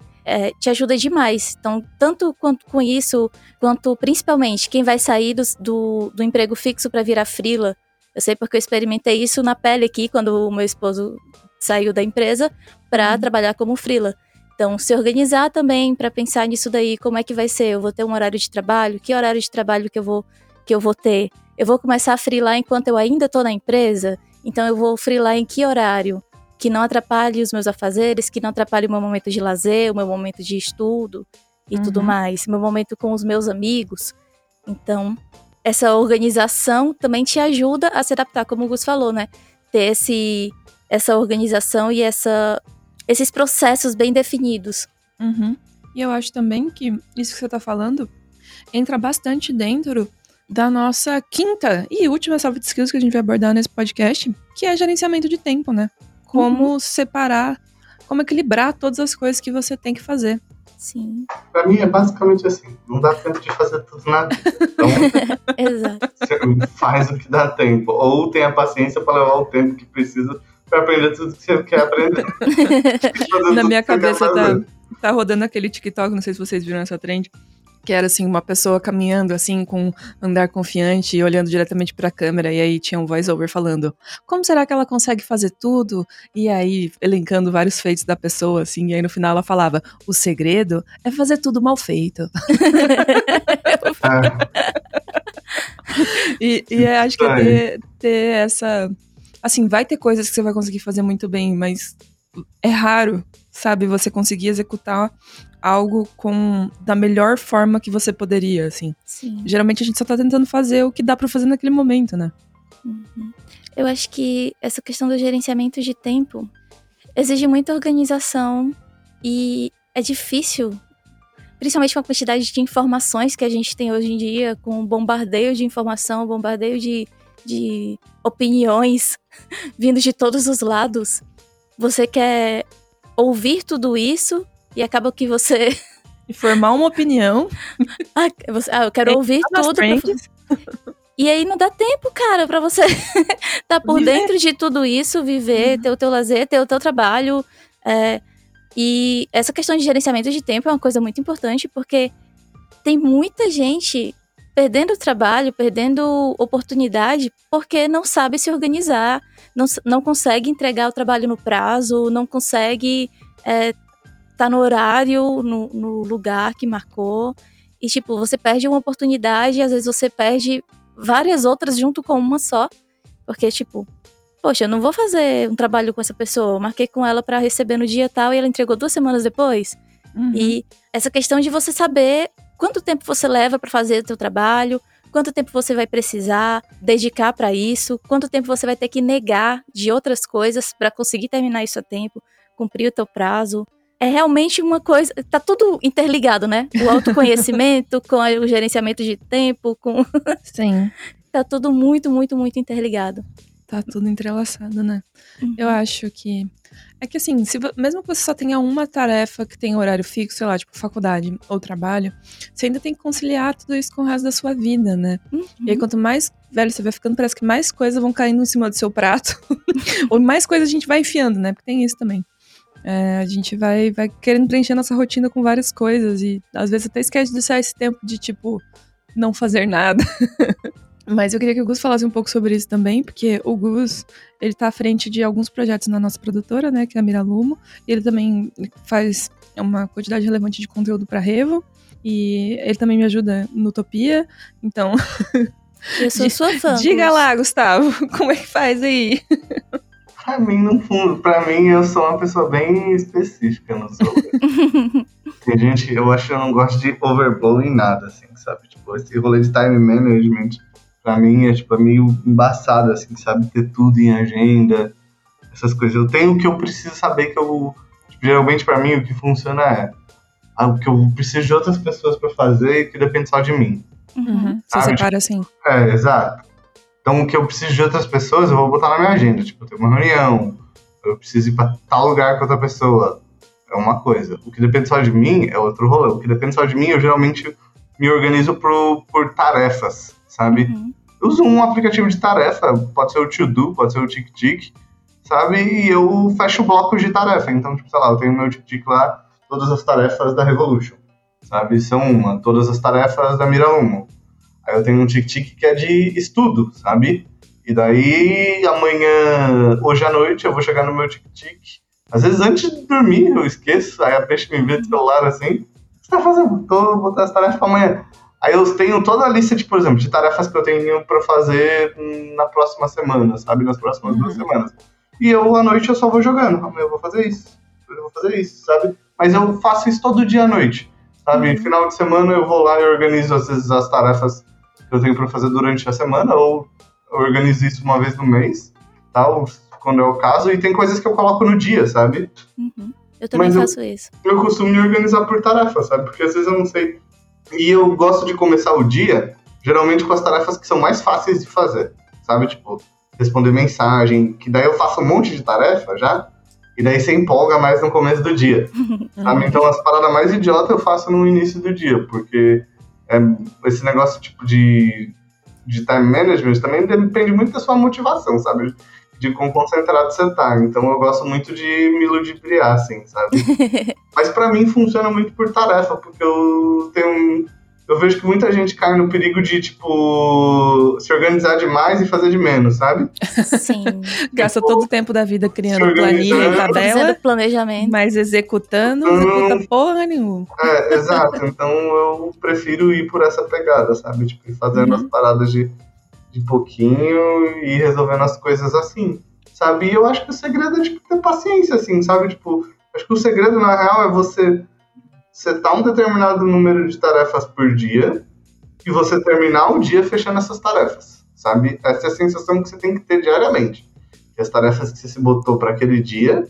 te ajuda demais. Então, tanto com isso, quanto principalmente quem vai sair do emprego fixo para virar freela. Eu sei porque eu experimentei isso na pele aqui, quando o meu esposo saiu da empresa para trabalhar como freela. Então, se organizar também para pensar nisso daí, como é que vai ser? Eu vou ter um horário de trabalho? Que horário de trabalho que eu vou ter? Eu vou começar a freelar enquanto eu ainda estou na empresa? Então, eu vou freelar em que horário? Que não atrapalhe os meus afazeres, que não atrapalhe o meu momento de lazer, o meu momento de estudo e tudo mais. Meu momento com os meus amigos. Então, essa organização também te ajuda a se adaptar, como o Gus falou, né? Ter essa organização e esses processos bem definidos. E eu acho também que isso que você está falando entra bastante dentro da nossa quinta e última soft skills que a gente vai abordar nesse podcast, que é gerenciamento de tempo, né? Como separar, como equilibrar todas as coisas que você tem que fazer. Sim. Pra mim é basicamente assim, não dá tempo de fazer tudo na vida. Então, exato. Você faz o que dá tempo, ou tem a paciência para levar o tempo que precisa pra aprender tudo que você quer aprender. Na minha cabeça tá rodando aquele TikTok, não sei se vocês viram essa trend, que era assim, uma pessoa caminhando assim, com andar confiante e olhando diretamente pra câmera, e aí tinha um voice-over falando, como será que ela consegue fazer tudo? E aí, elencando vários feitos da pessoa, assim, e aí no final ela falava, o segredo é fazer tudo mal feito. E acho que ter essa... Assim, vai ter coisas que você vai conseguir fazer muito bem, mas é raro, sabe? Você conseguir executar algo da melhor forma que você poderia, assim. Sim. Geralmente a gente só tá tentando fazer o que dá pra fazer naquele momento, né? Eu acho que essa questão do gerenciamento de tempo exige muita organização e é difícil, principalmente com a quantidade de informações que a gente tem hoje em dia, com o bombardeio de informação, bombardeio de opiniões vindo de todos os lados. Você quer ouvir tudo isso e acaba que você... E formar uma opinião. Eu quero ouvir tudo. E aí não dá tempo, cara, pra você tá por dentro de tudo isso, viver, ter o teu lazer, ter o teu trabalho. E essa questão de gerenciamento de tempo é uma coisa muito importante, porque tem muita gente perdendo o trabalho, perdendo oportunidade, porque não sabe se organizar, não consegue entregar o trabalho no prazo, não consegue tá no horário, no lugar que marcou. E, tipo, você perde uma oportunidade, às vezes você perde várias outras junto com uma só. Porque, tipo, eu não vou fazer um trabalho com essa pessoa, eu marquei com ela pra receber no dia tal e ela entregou 2 semanas depois. E essa questão de você saber... Quanto tempo você leva para fazer o seu trabalho? Quanto tempo você vai precisar dedicar para isso? Quanto tempo você vai ter que negar de outras coisas para conseguir terminar isso a tempo? Cumprir o teu prazo? É realmente uma coisa... Tá tudo interligado, né? O autoconhecimento com o gerenciamento de tempo, com... Sim. Tá tudo muito, muito, muito interligado. tá tudo entrelaçado, né? Uhum. Eu acho que... É que assim, se, mesmo que você só tenha uma tarefa que tem horário fixo, sei lá, tipo faculdade ou trabalho, você ainda tem que conciliar tudo isso com o resto da sua vida, né? Uhum. E aí quanto mais velho você vai ficando, parece que mais coisas vão caindo em cima do seu prato. Ou mais coisas a gente vai enfiando, né? Porque tem isso também. É, a gente vai querendo preencher nossa rotina com várias coisas e às vezes até esquece de deixar esse tempo de, tipo, não fazer nada. Mas eu queria que o Gus falasse um pouco sobre isso também, porque o Gus, ele tá à frente de alguns projetos na nossa produtora, né, que é a Mira Lumo, e ele também faz uma quantidade relevante de conteúdo pra Revo, e ele também me ajuda no Utopia, então... Eu sou sua fã. Diga lá, Gustavo, como é que faz aí? Pra mim, no fundo, pra mim, eu sou uma pessoa bem específica, não sou... Tem gente, eu acho que eu não gosto de overblow em nada, assim, sabe? Tipo, esse rolê de time management... Pra mim é, tipo, meio embaçado, assim, sabe? Ter tudo em agenda, essas coisas. Eu tenho o que eu preciso saber que eu... Tipo, geralmente, pra mim, o que funciona é algo que eu preciso de outras pessoas pra fazer e que depende só de mim. Uhum. Você separa, assim. É, exato. Então, o que eu preciso de outras pessoas, eu vou botar na minha agenda. Tipo, eu tenho uma reunião, eu preciso ir pra tal lugar com outra pessoa. É uma coisa. O que depende só de mim é outro rolê. O que depende só de mim, eu geralmente me organizo por tarefas. Sabe? Uhum. Eu uso um aplicativo de tarefa, pode ser o To Do, pode ser o TickTick, sabe? E eu fecho blocos de tarefa. Então, tipo, sei lá, eu tenho meu TickTick lá, todas as tarefas da Revolution, sabe? São uma, todas as tarefas da Mira Lumo. Aí eu tenho um TickTick que é de estudo, sabe? E daí, amanhã, hoje à noite, eu vou chegar no meu TickTick. Às vezes, antes de dormir, eu esqueço, aí a peixe me vê no celular assim: o que você tá fazendo? Vou botar as tarefas pra amanhã. Aí eu tenho toda a lista, de, por exemplo, de tarefas que eu tenho pra fazer na próxima semana, sabe? Nas próximas 2 semanas. E eu, à noite, eu só vou jogando. Eu vou fazer isso, eu vou fazer isso, sabe? Mas eu faço isso todo dia à noite, sabe? Uhum. Final de semana eu vou lá e organizo, às vezes, as tarefas que eu tenho pra fazer durante a semana, ou eu organizo isso uma vez no mês, tal, quando é o caso. E tem coisas que eu coloco no dia, sabe? Uhum. Eu também faço isso. Eu costumo me organizar por tarefa, sabe? Porque às vezes eu não sei... E eu gosto de começar o dia, geralmente com as tarefas que são mais fáceis de fazer, sabe? Tipo, responder mensagem, que daí eu faço um monte de tarefa já, e daí você empolga mais no começo do dia, sabe? Então as paradas mais idiotas eu faço no início do dia, porque é esse negócio tipo de time management também depende muito da sua motivação, sabe? De quão concentrado você tá. Então eu gosto muito de me ludibriar, assim, sabe? Mas pra mim funciona muito por tarefa, porque eu vejo que muita gente cai no perigo de, tipo, se organizar demais e fazer de menos, sabe? Sim. Gasta todo o tempo da vida criando planilha e tabela, fazendo planejamento, mas executando, não executa porra nenhuma. É, exato. Então eu prefiro ir por essa pegada, sabe? Tipo, ir fazendo as paradas de pouquinho e resolvendo as coisas assim, sabe? E eu acho que o segredo é, tipo, ter paciência, assim, sabe? Tipo, acho que o segredo, na real, é você setar um determinado número de tarefas por dia e você terminar o dia fechando essas tarefas, sabe? Essa é a sensação que você tem que ter diariamente. Que as tarefas que você se botou para aquele dia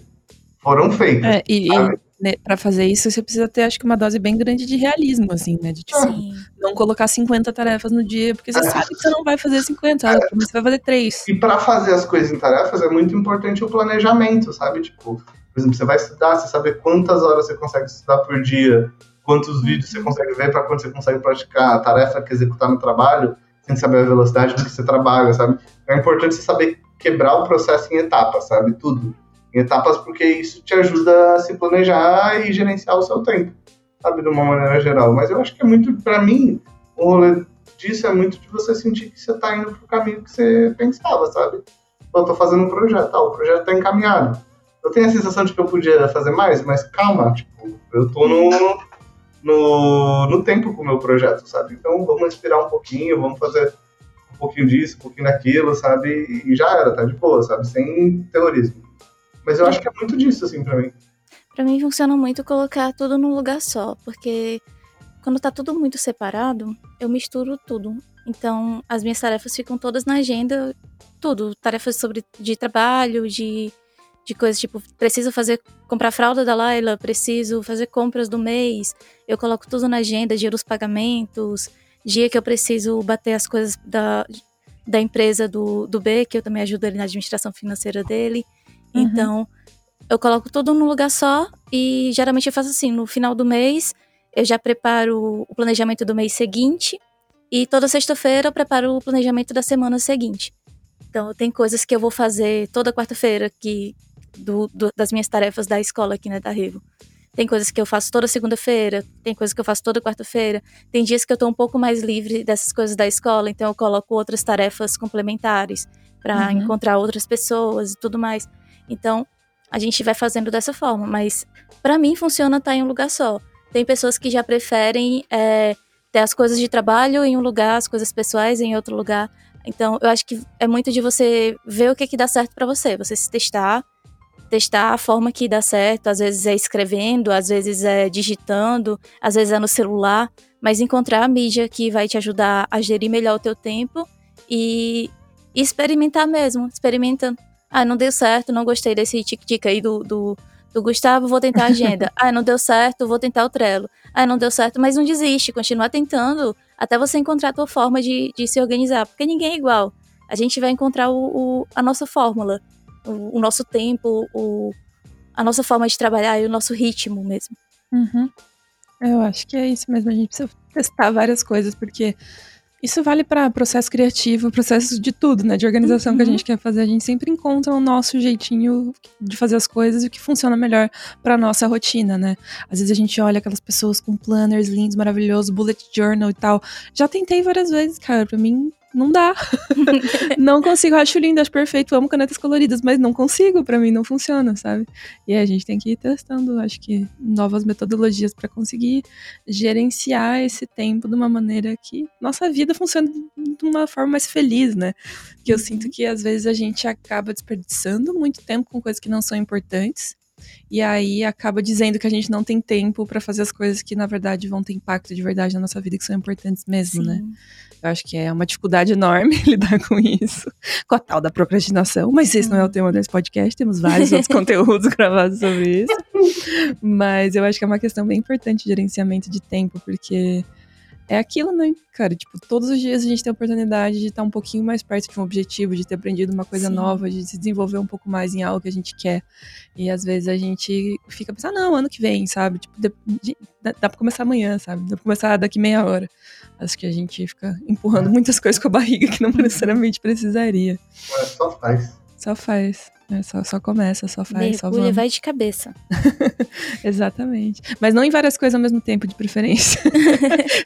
foram feitas, sabe? Pra fazer isso, você precisa ter, acho que, uma dose bem grande de realismo, assim, né? De, tipo, não colocar 50 tarefas no dia, porque você sabe que você não vai fazer 50, você vai fazer 3. E pra fazer as coisas em tarefas, é muito importante o planejamento, sabe? Tipo, por exemplo, você vai estudar, você saber quantas horas você consegue estudar por dia, quantos vídeos você consegue ver, pra quanto você consegue praticar a tarefa que executar no trabalho, sem saber a velocidade do que você trabalha, sabe? É importante você saber quebrar o processo em etapas, sabe? Tudo. Em etapas, porque isso te ajuda a se planejar e gerenciar o seu tempo, sabe, de uma maneira geral. Mas eu acho que é muito, pra mim, o rolê disso é muito de você sentir que você tá indo pro caminho que você pensava, sabe? Eu tô fazendo um projeto, o projeto tá encaminhado. Eu tenho a sensação de que eu podia fazer mais, mas calma, tipo, eu tô no tempo com o meu projeto, sabe? Então vamos respirar um pouquinho, vamos fazer um pouquinho disso, um pouquinho daquilo, sabe? E já era, tá de boa, sabe? Sem terrorismo. Mas eu acho que é muito disso, assim, pra mim. Pra mim funciona muito colocar tudo num lugar só, porque quando tá tudo muito separado, eu misturo tudo. Então, as minhas tarefas ficam todas na agenda, tudo. Tarefas de trabalho, de coisas tipo, preciso comprar fralda da Laila, preciso fazer compras do mês. Eu coloco tudo na agenda, giro os pagamentos, dia que eu preciso bater as coisas da empresa do B, que eu também ajudo ele na administração financeira dele. Uhum. Então, eu coloco tudo num lugar só e geralmente eu faço assim, no final do mês, eu já preparo o planejamento do mês seguinte e toda sexta-feira eu preparo o planejamento da semana seguinte. Então, tem coisas que eu vou fazer toda quarta-feira que, das minhas tarefas da escola aqui, né, da Revo. Tem coisas que eu faço toda segunda-feira, tem coisas que eu faço toda quarta-feira, tem dias que eu tô um pouco mais livre dessas coisas da escola, então eu coloco outras tarefas complementares para encontrar outras pessoas e tudo mais. Então, a gente vai fazendo dessa forma, mas para mim funciona estar em um lugar só. Tem pessoas que já preferem ter as coisas de trabalho em um lugar, as coisas pessoais em outro lugar. Então, eu acho que é muito de você ver o que dá certo para você, você se testar a forma que dá certo, às vezes é escrevendo, às vezes é digitando, às vezes é no celular, mas encontrar a mídia que vai te ajudar a gerir melhor o teu tempo e experimentar mesmo, experimentando. Ah, não deu certo, não gostei desse tic-tic aí do Gustavo, vou tentar a agenda. Ah, não deu certo, vou tentar o Trello. Ah, não deu certo, mas não desiste, continua tentando até você encontrar a tua forma de se organizar, porque ninguém é igual. A gente vai encontrar a nossa fórmula. O nosso tempo, a nossa forma de trabalhar e o nosso ritmo mesmo. Uhum. Eu acho que é isso mesmo, a gente precisa testar várias coisas, porque isso vale para processo criativo, processo de tudo, né, de organização que a gente quer fazer, a gente sempre encontra o nosso jeitinho de fazer as coisas e o que funciona melhor para nossa rotina, né. Às vezes a gente olha aquelas pessoas com planners lindos, maravilhosos, bullet journal e tal, já tentei várias vezes, cara, para mim... não dá, não consigo, acho lindo, acho perfeito, amo canetas coloridas, mas não consigo, pra mim não funciona, sabe? E a gente tem que ir testando, acho que novas metodologias pra conseguir gerenciar esse tempo de uma maneira que nossa vida funcione de uma forma mais feliz, né? Que eu sinto que às vezes a gente acaba desperdiçando muito tempo com coisas que não são importantes, e aí acaba dizendo que a gente não tem tempo pra fazer as coisas que na verdade vão ter impacto de verdade na nossa vida, que são importantes mesmo, né? Eu acho que é uma dificuldade enorme lidar com isso, com a tal da procrastinação, mas esse não é o tema desse podcast, temos vários outros conteúdos gravados sobre isso, mas eu acho que é uma questão bem importante de gerenciamento de tempo, porque é aquilo, né, cara, tipo, todos os dias a gente tem a oportunidade de estar um pouquinho mais perto de um objetivo, de ter aprendido uma coisa nova, de se desenvolver um pouco mais em algo que a gente quer, e às vezes a gente fica pensando, não, ano que vem, sabe, tipo, dá pra começar amanhã, sabe, dá pra começar daqui meia hora, acho que a gente fica empurrando muitas coisas com a barriga que não necessariamente precisaria. Só faz. Só começa, só faz, mergulha, só vamos. Vai de cabeça. Exatamente. Mas não em várias coisas ao mesmo tempo, de preferência.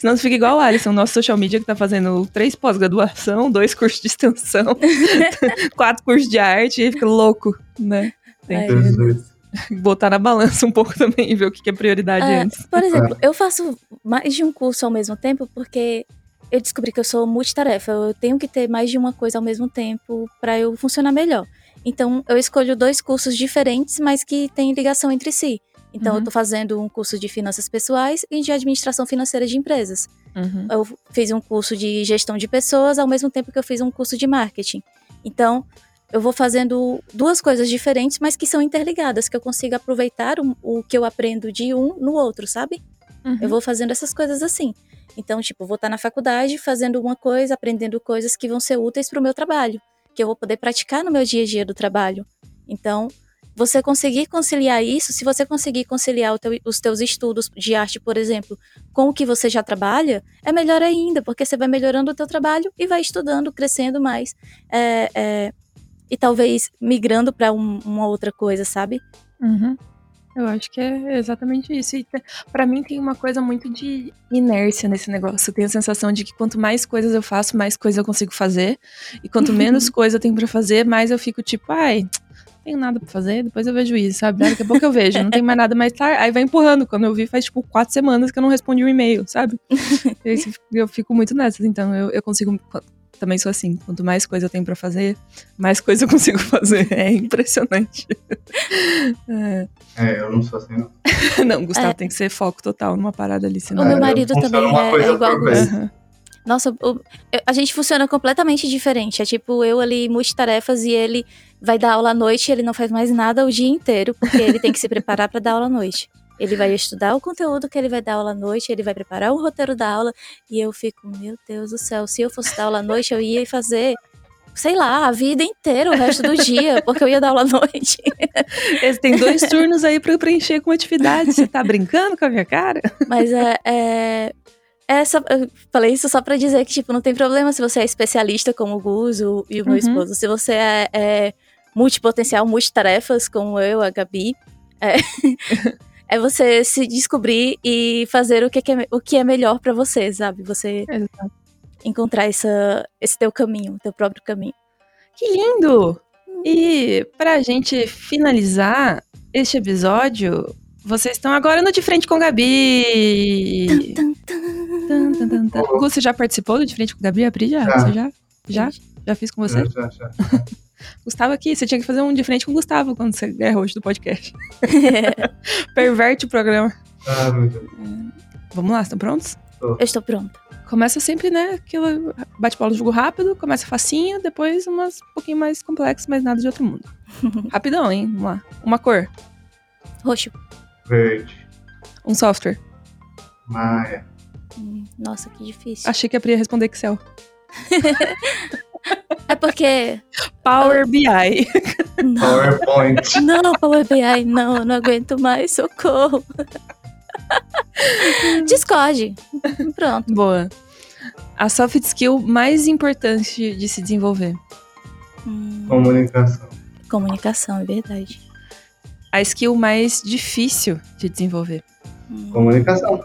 Senão fica igual o Alisson, nosso social media, que tá fazendo 3 pós-graduação, 2 cursos de extensão, 4 cursos de arte, e fica louco, né? Tem que botar na balança um pouco também e ver o que é prioridade antes. Por exemplo, eu faço mais de um curso ao mesmo tempo, porque... eu descobri que eu sou multitarefa, eu tenho que ter mais de uma coisa ao mesmo tempo para eu funcionar melhor. Então, eu escolho 2 cursos diferentes, mas que têm ligação entre si. Então, eu tô fazendo um curso de finanças pessoais e de administração financeira de empresas. Eu fiz um curso de gestão de pessoas, ao mesmo tempo que eu fiz um curso de marketing. Então, eu vou fazendo 2 coisas diferentes, mas que são interligadas, que eu consigo aproveitar o que eu aprendo de um no outro, sabe? Eu vou fazendo essas coisas assim. Então, tipo, vou estar na faculdade fazendo uma coisa, aprendendo coisas que vão ser úteis para o meu trabalho, que eu vou poder praticar no meu dia a dia do trabalho. Então, você conseguir conciliar isso, se você conseguir conciliar os teus estudos de arte, por exemplo, com o que você já trabalha, é melhor ainda, porque você vai melhorando o teu trabalho e vai estudando, crescendo mais. E talvez migrando para uma outra coisa, sabe? Eu acho que é exatamente isso. E pra mim tem uma coisa muito de inércia nesse negócio. Eu tenho a sensação de que quanto mais coisas eu faço, mais coisas eu consigo fazer. E quanto menos coisa eu tenho pra fazer, mais eu fico tipo, ai, não tenho nada pra fazer, depois eu vejo isso, sabe? Daqui a pouco eu vejo, não tem mais nada mais tarde. Aí vai empurrando. Quando eu vi, faz tipo 4 semanas que eu não respondi um e-mail, sabe? Eu fico muito nessas. Então eu consigo... também sou assim, quanto mais coisa eu tenho pra fazer, mais coisa eu consigo fazer. É impressionante. Eu não sou assim, não. Não, Gustavo, tem que ser foco total numa parada ali, senão... O meu marido também é igual a você. Nossa, a gente funciona completamente diferente. É tipo, eu ali, multitarefas, e ele vai dar aula à noite e ele não faz mais nada o dia inteiro, porque ele tem que se preparar pra dar aula à noite. Ele vai estudar o conteúdo que ele vai dar aula à noite, ele vai preparar o roteiro da aula, e eu fico, meu Deus do céu, se eu fosse dar aula à noite, eu ia fazer sei lá, a vida inteira, o resto do dia, porque eu ia dar aula à noite. Tem 2 turnos aí para eu preencher com atividade. Você tá brincando com a minha cara? Mas eu falei isso só para dizer que, tipo, não tem problema se você é especialista como o Gus e o meu esposo. Se você é multipotencial, multitarefas como eu, a Gabi, é você se descobrir e fazer o que é melhor para você, sabe? Você encontrar esse teu caminho, teu próprio caminho. Que lindo! E pra gente finalizar este episódio, vocês estão agora no De Frente com Gabi! Tum, tum, tum. Tum, tum, tum. Gu, você já participou do De Frente com Gabi? A Pri já? Você já? Já? Já fiz com você? Já. Gustavo aqui, você tinha que fazer um De Frente com o Gustavo quando você é host do podcast. Perverte o programa. Ah, meu Deus. Vamos lá, estão prontos? Tô. Eu estou pronta. Começa sempre, né, aquilo bate-bola, jogo rápido, começa facinho, depois umas um pouquinho mais complexas, mas nada de outro mundo. Rapidão, hein? Vamos lá. Uma cor. Roxo. Verde. Um software. Maya. Nossa, que difícil. Achei que a Pri ia responder Excel. É porque... Power BI. Não. PowerPoint. Não, Power BI, não aguento mais, socorro. Discord. Pronto. Boa. A soft skill mais importante de se desenvolver. Comunicação. Comunicação, é verdade. A skill mais difícil de desenvolver. Comunicação.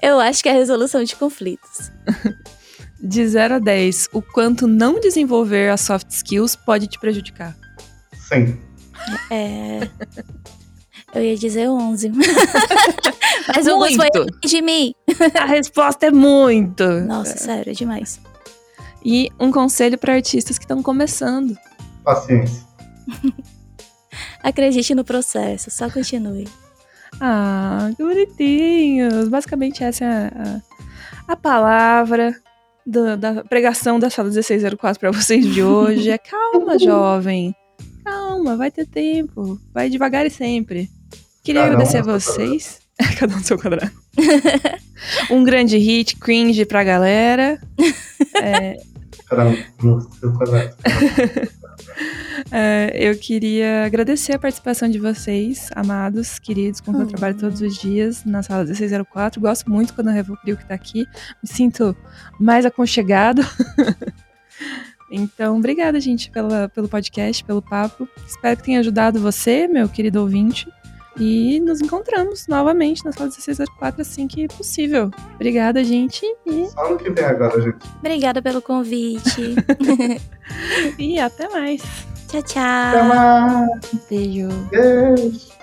Eu acho que é a resolução de conflitos. De 0 a 10, o quanto não desenvolver as soft skills pode te prejudicar? 100. Eu ia dizer 11. Mas o Gus foi de mim. A resposta é muito. Nossa, sério, é demais. E um conselho para artistas que estão começando. Paciência. Acredite no processo, só continue. Ah, que bonitinhos. Basicamente essa é a palavra da pregação da Sala 1604 para vocês de hoje. É calma, jovem. Calma, vai ter tempo. Vai devagar e sempre. Queria agradecer a vocês. Cada um no seu quadrado. Um grande hit, cringe pra galera. Cada um no seu quadrado. Eu queria agradecer a participação de vocês, amados, queridos, com quem eu trabalho todos os dias na Sala 1604. Gosto muito quando a Revo Crio que tá aqui. Me sinto mais aconchegado. Então, obrigada, gente, pelo podcast, pelo papo. Espero que tenha ajudado você, meu querido ouvinte. E nos encontramos novamente na Sala 1604 assim que possível. Obrigada, gente. E... Só no que vem agora, gente. Obrigada pelo convite. E até mais. Tchau, tchau. Até mais. Beijo. Beijo.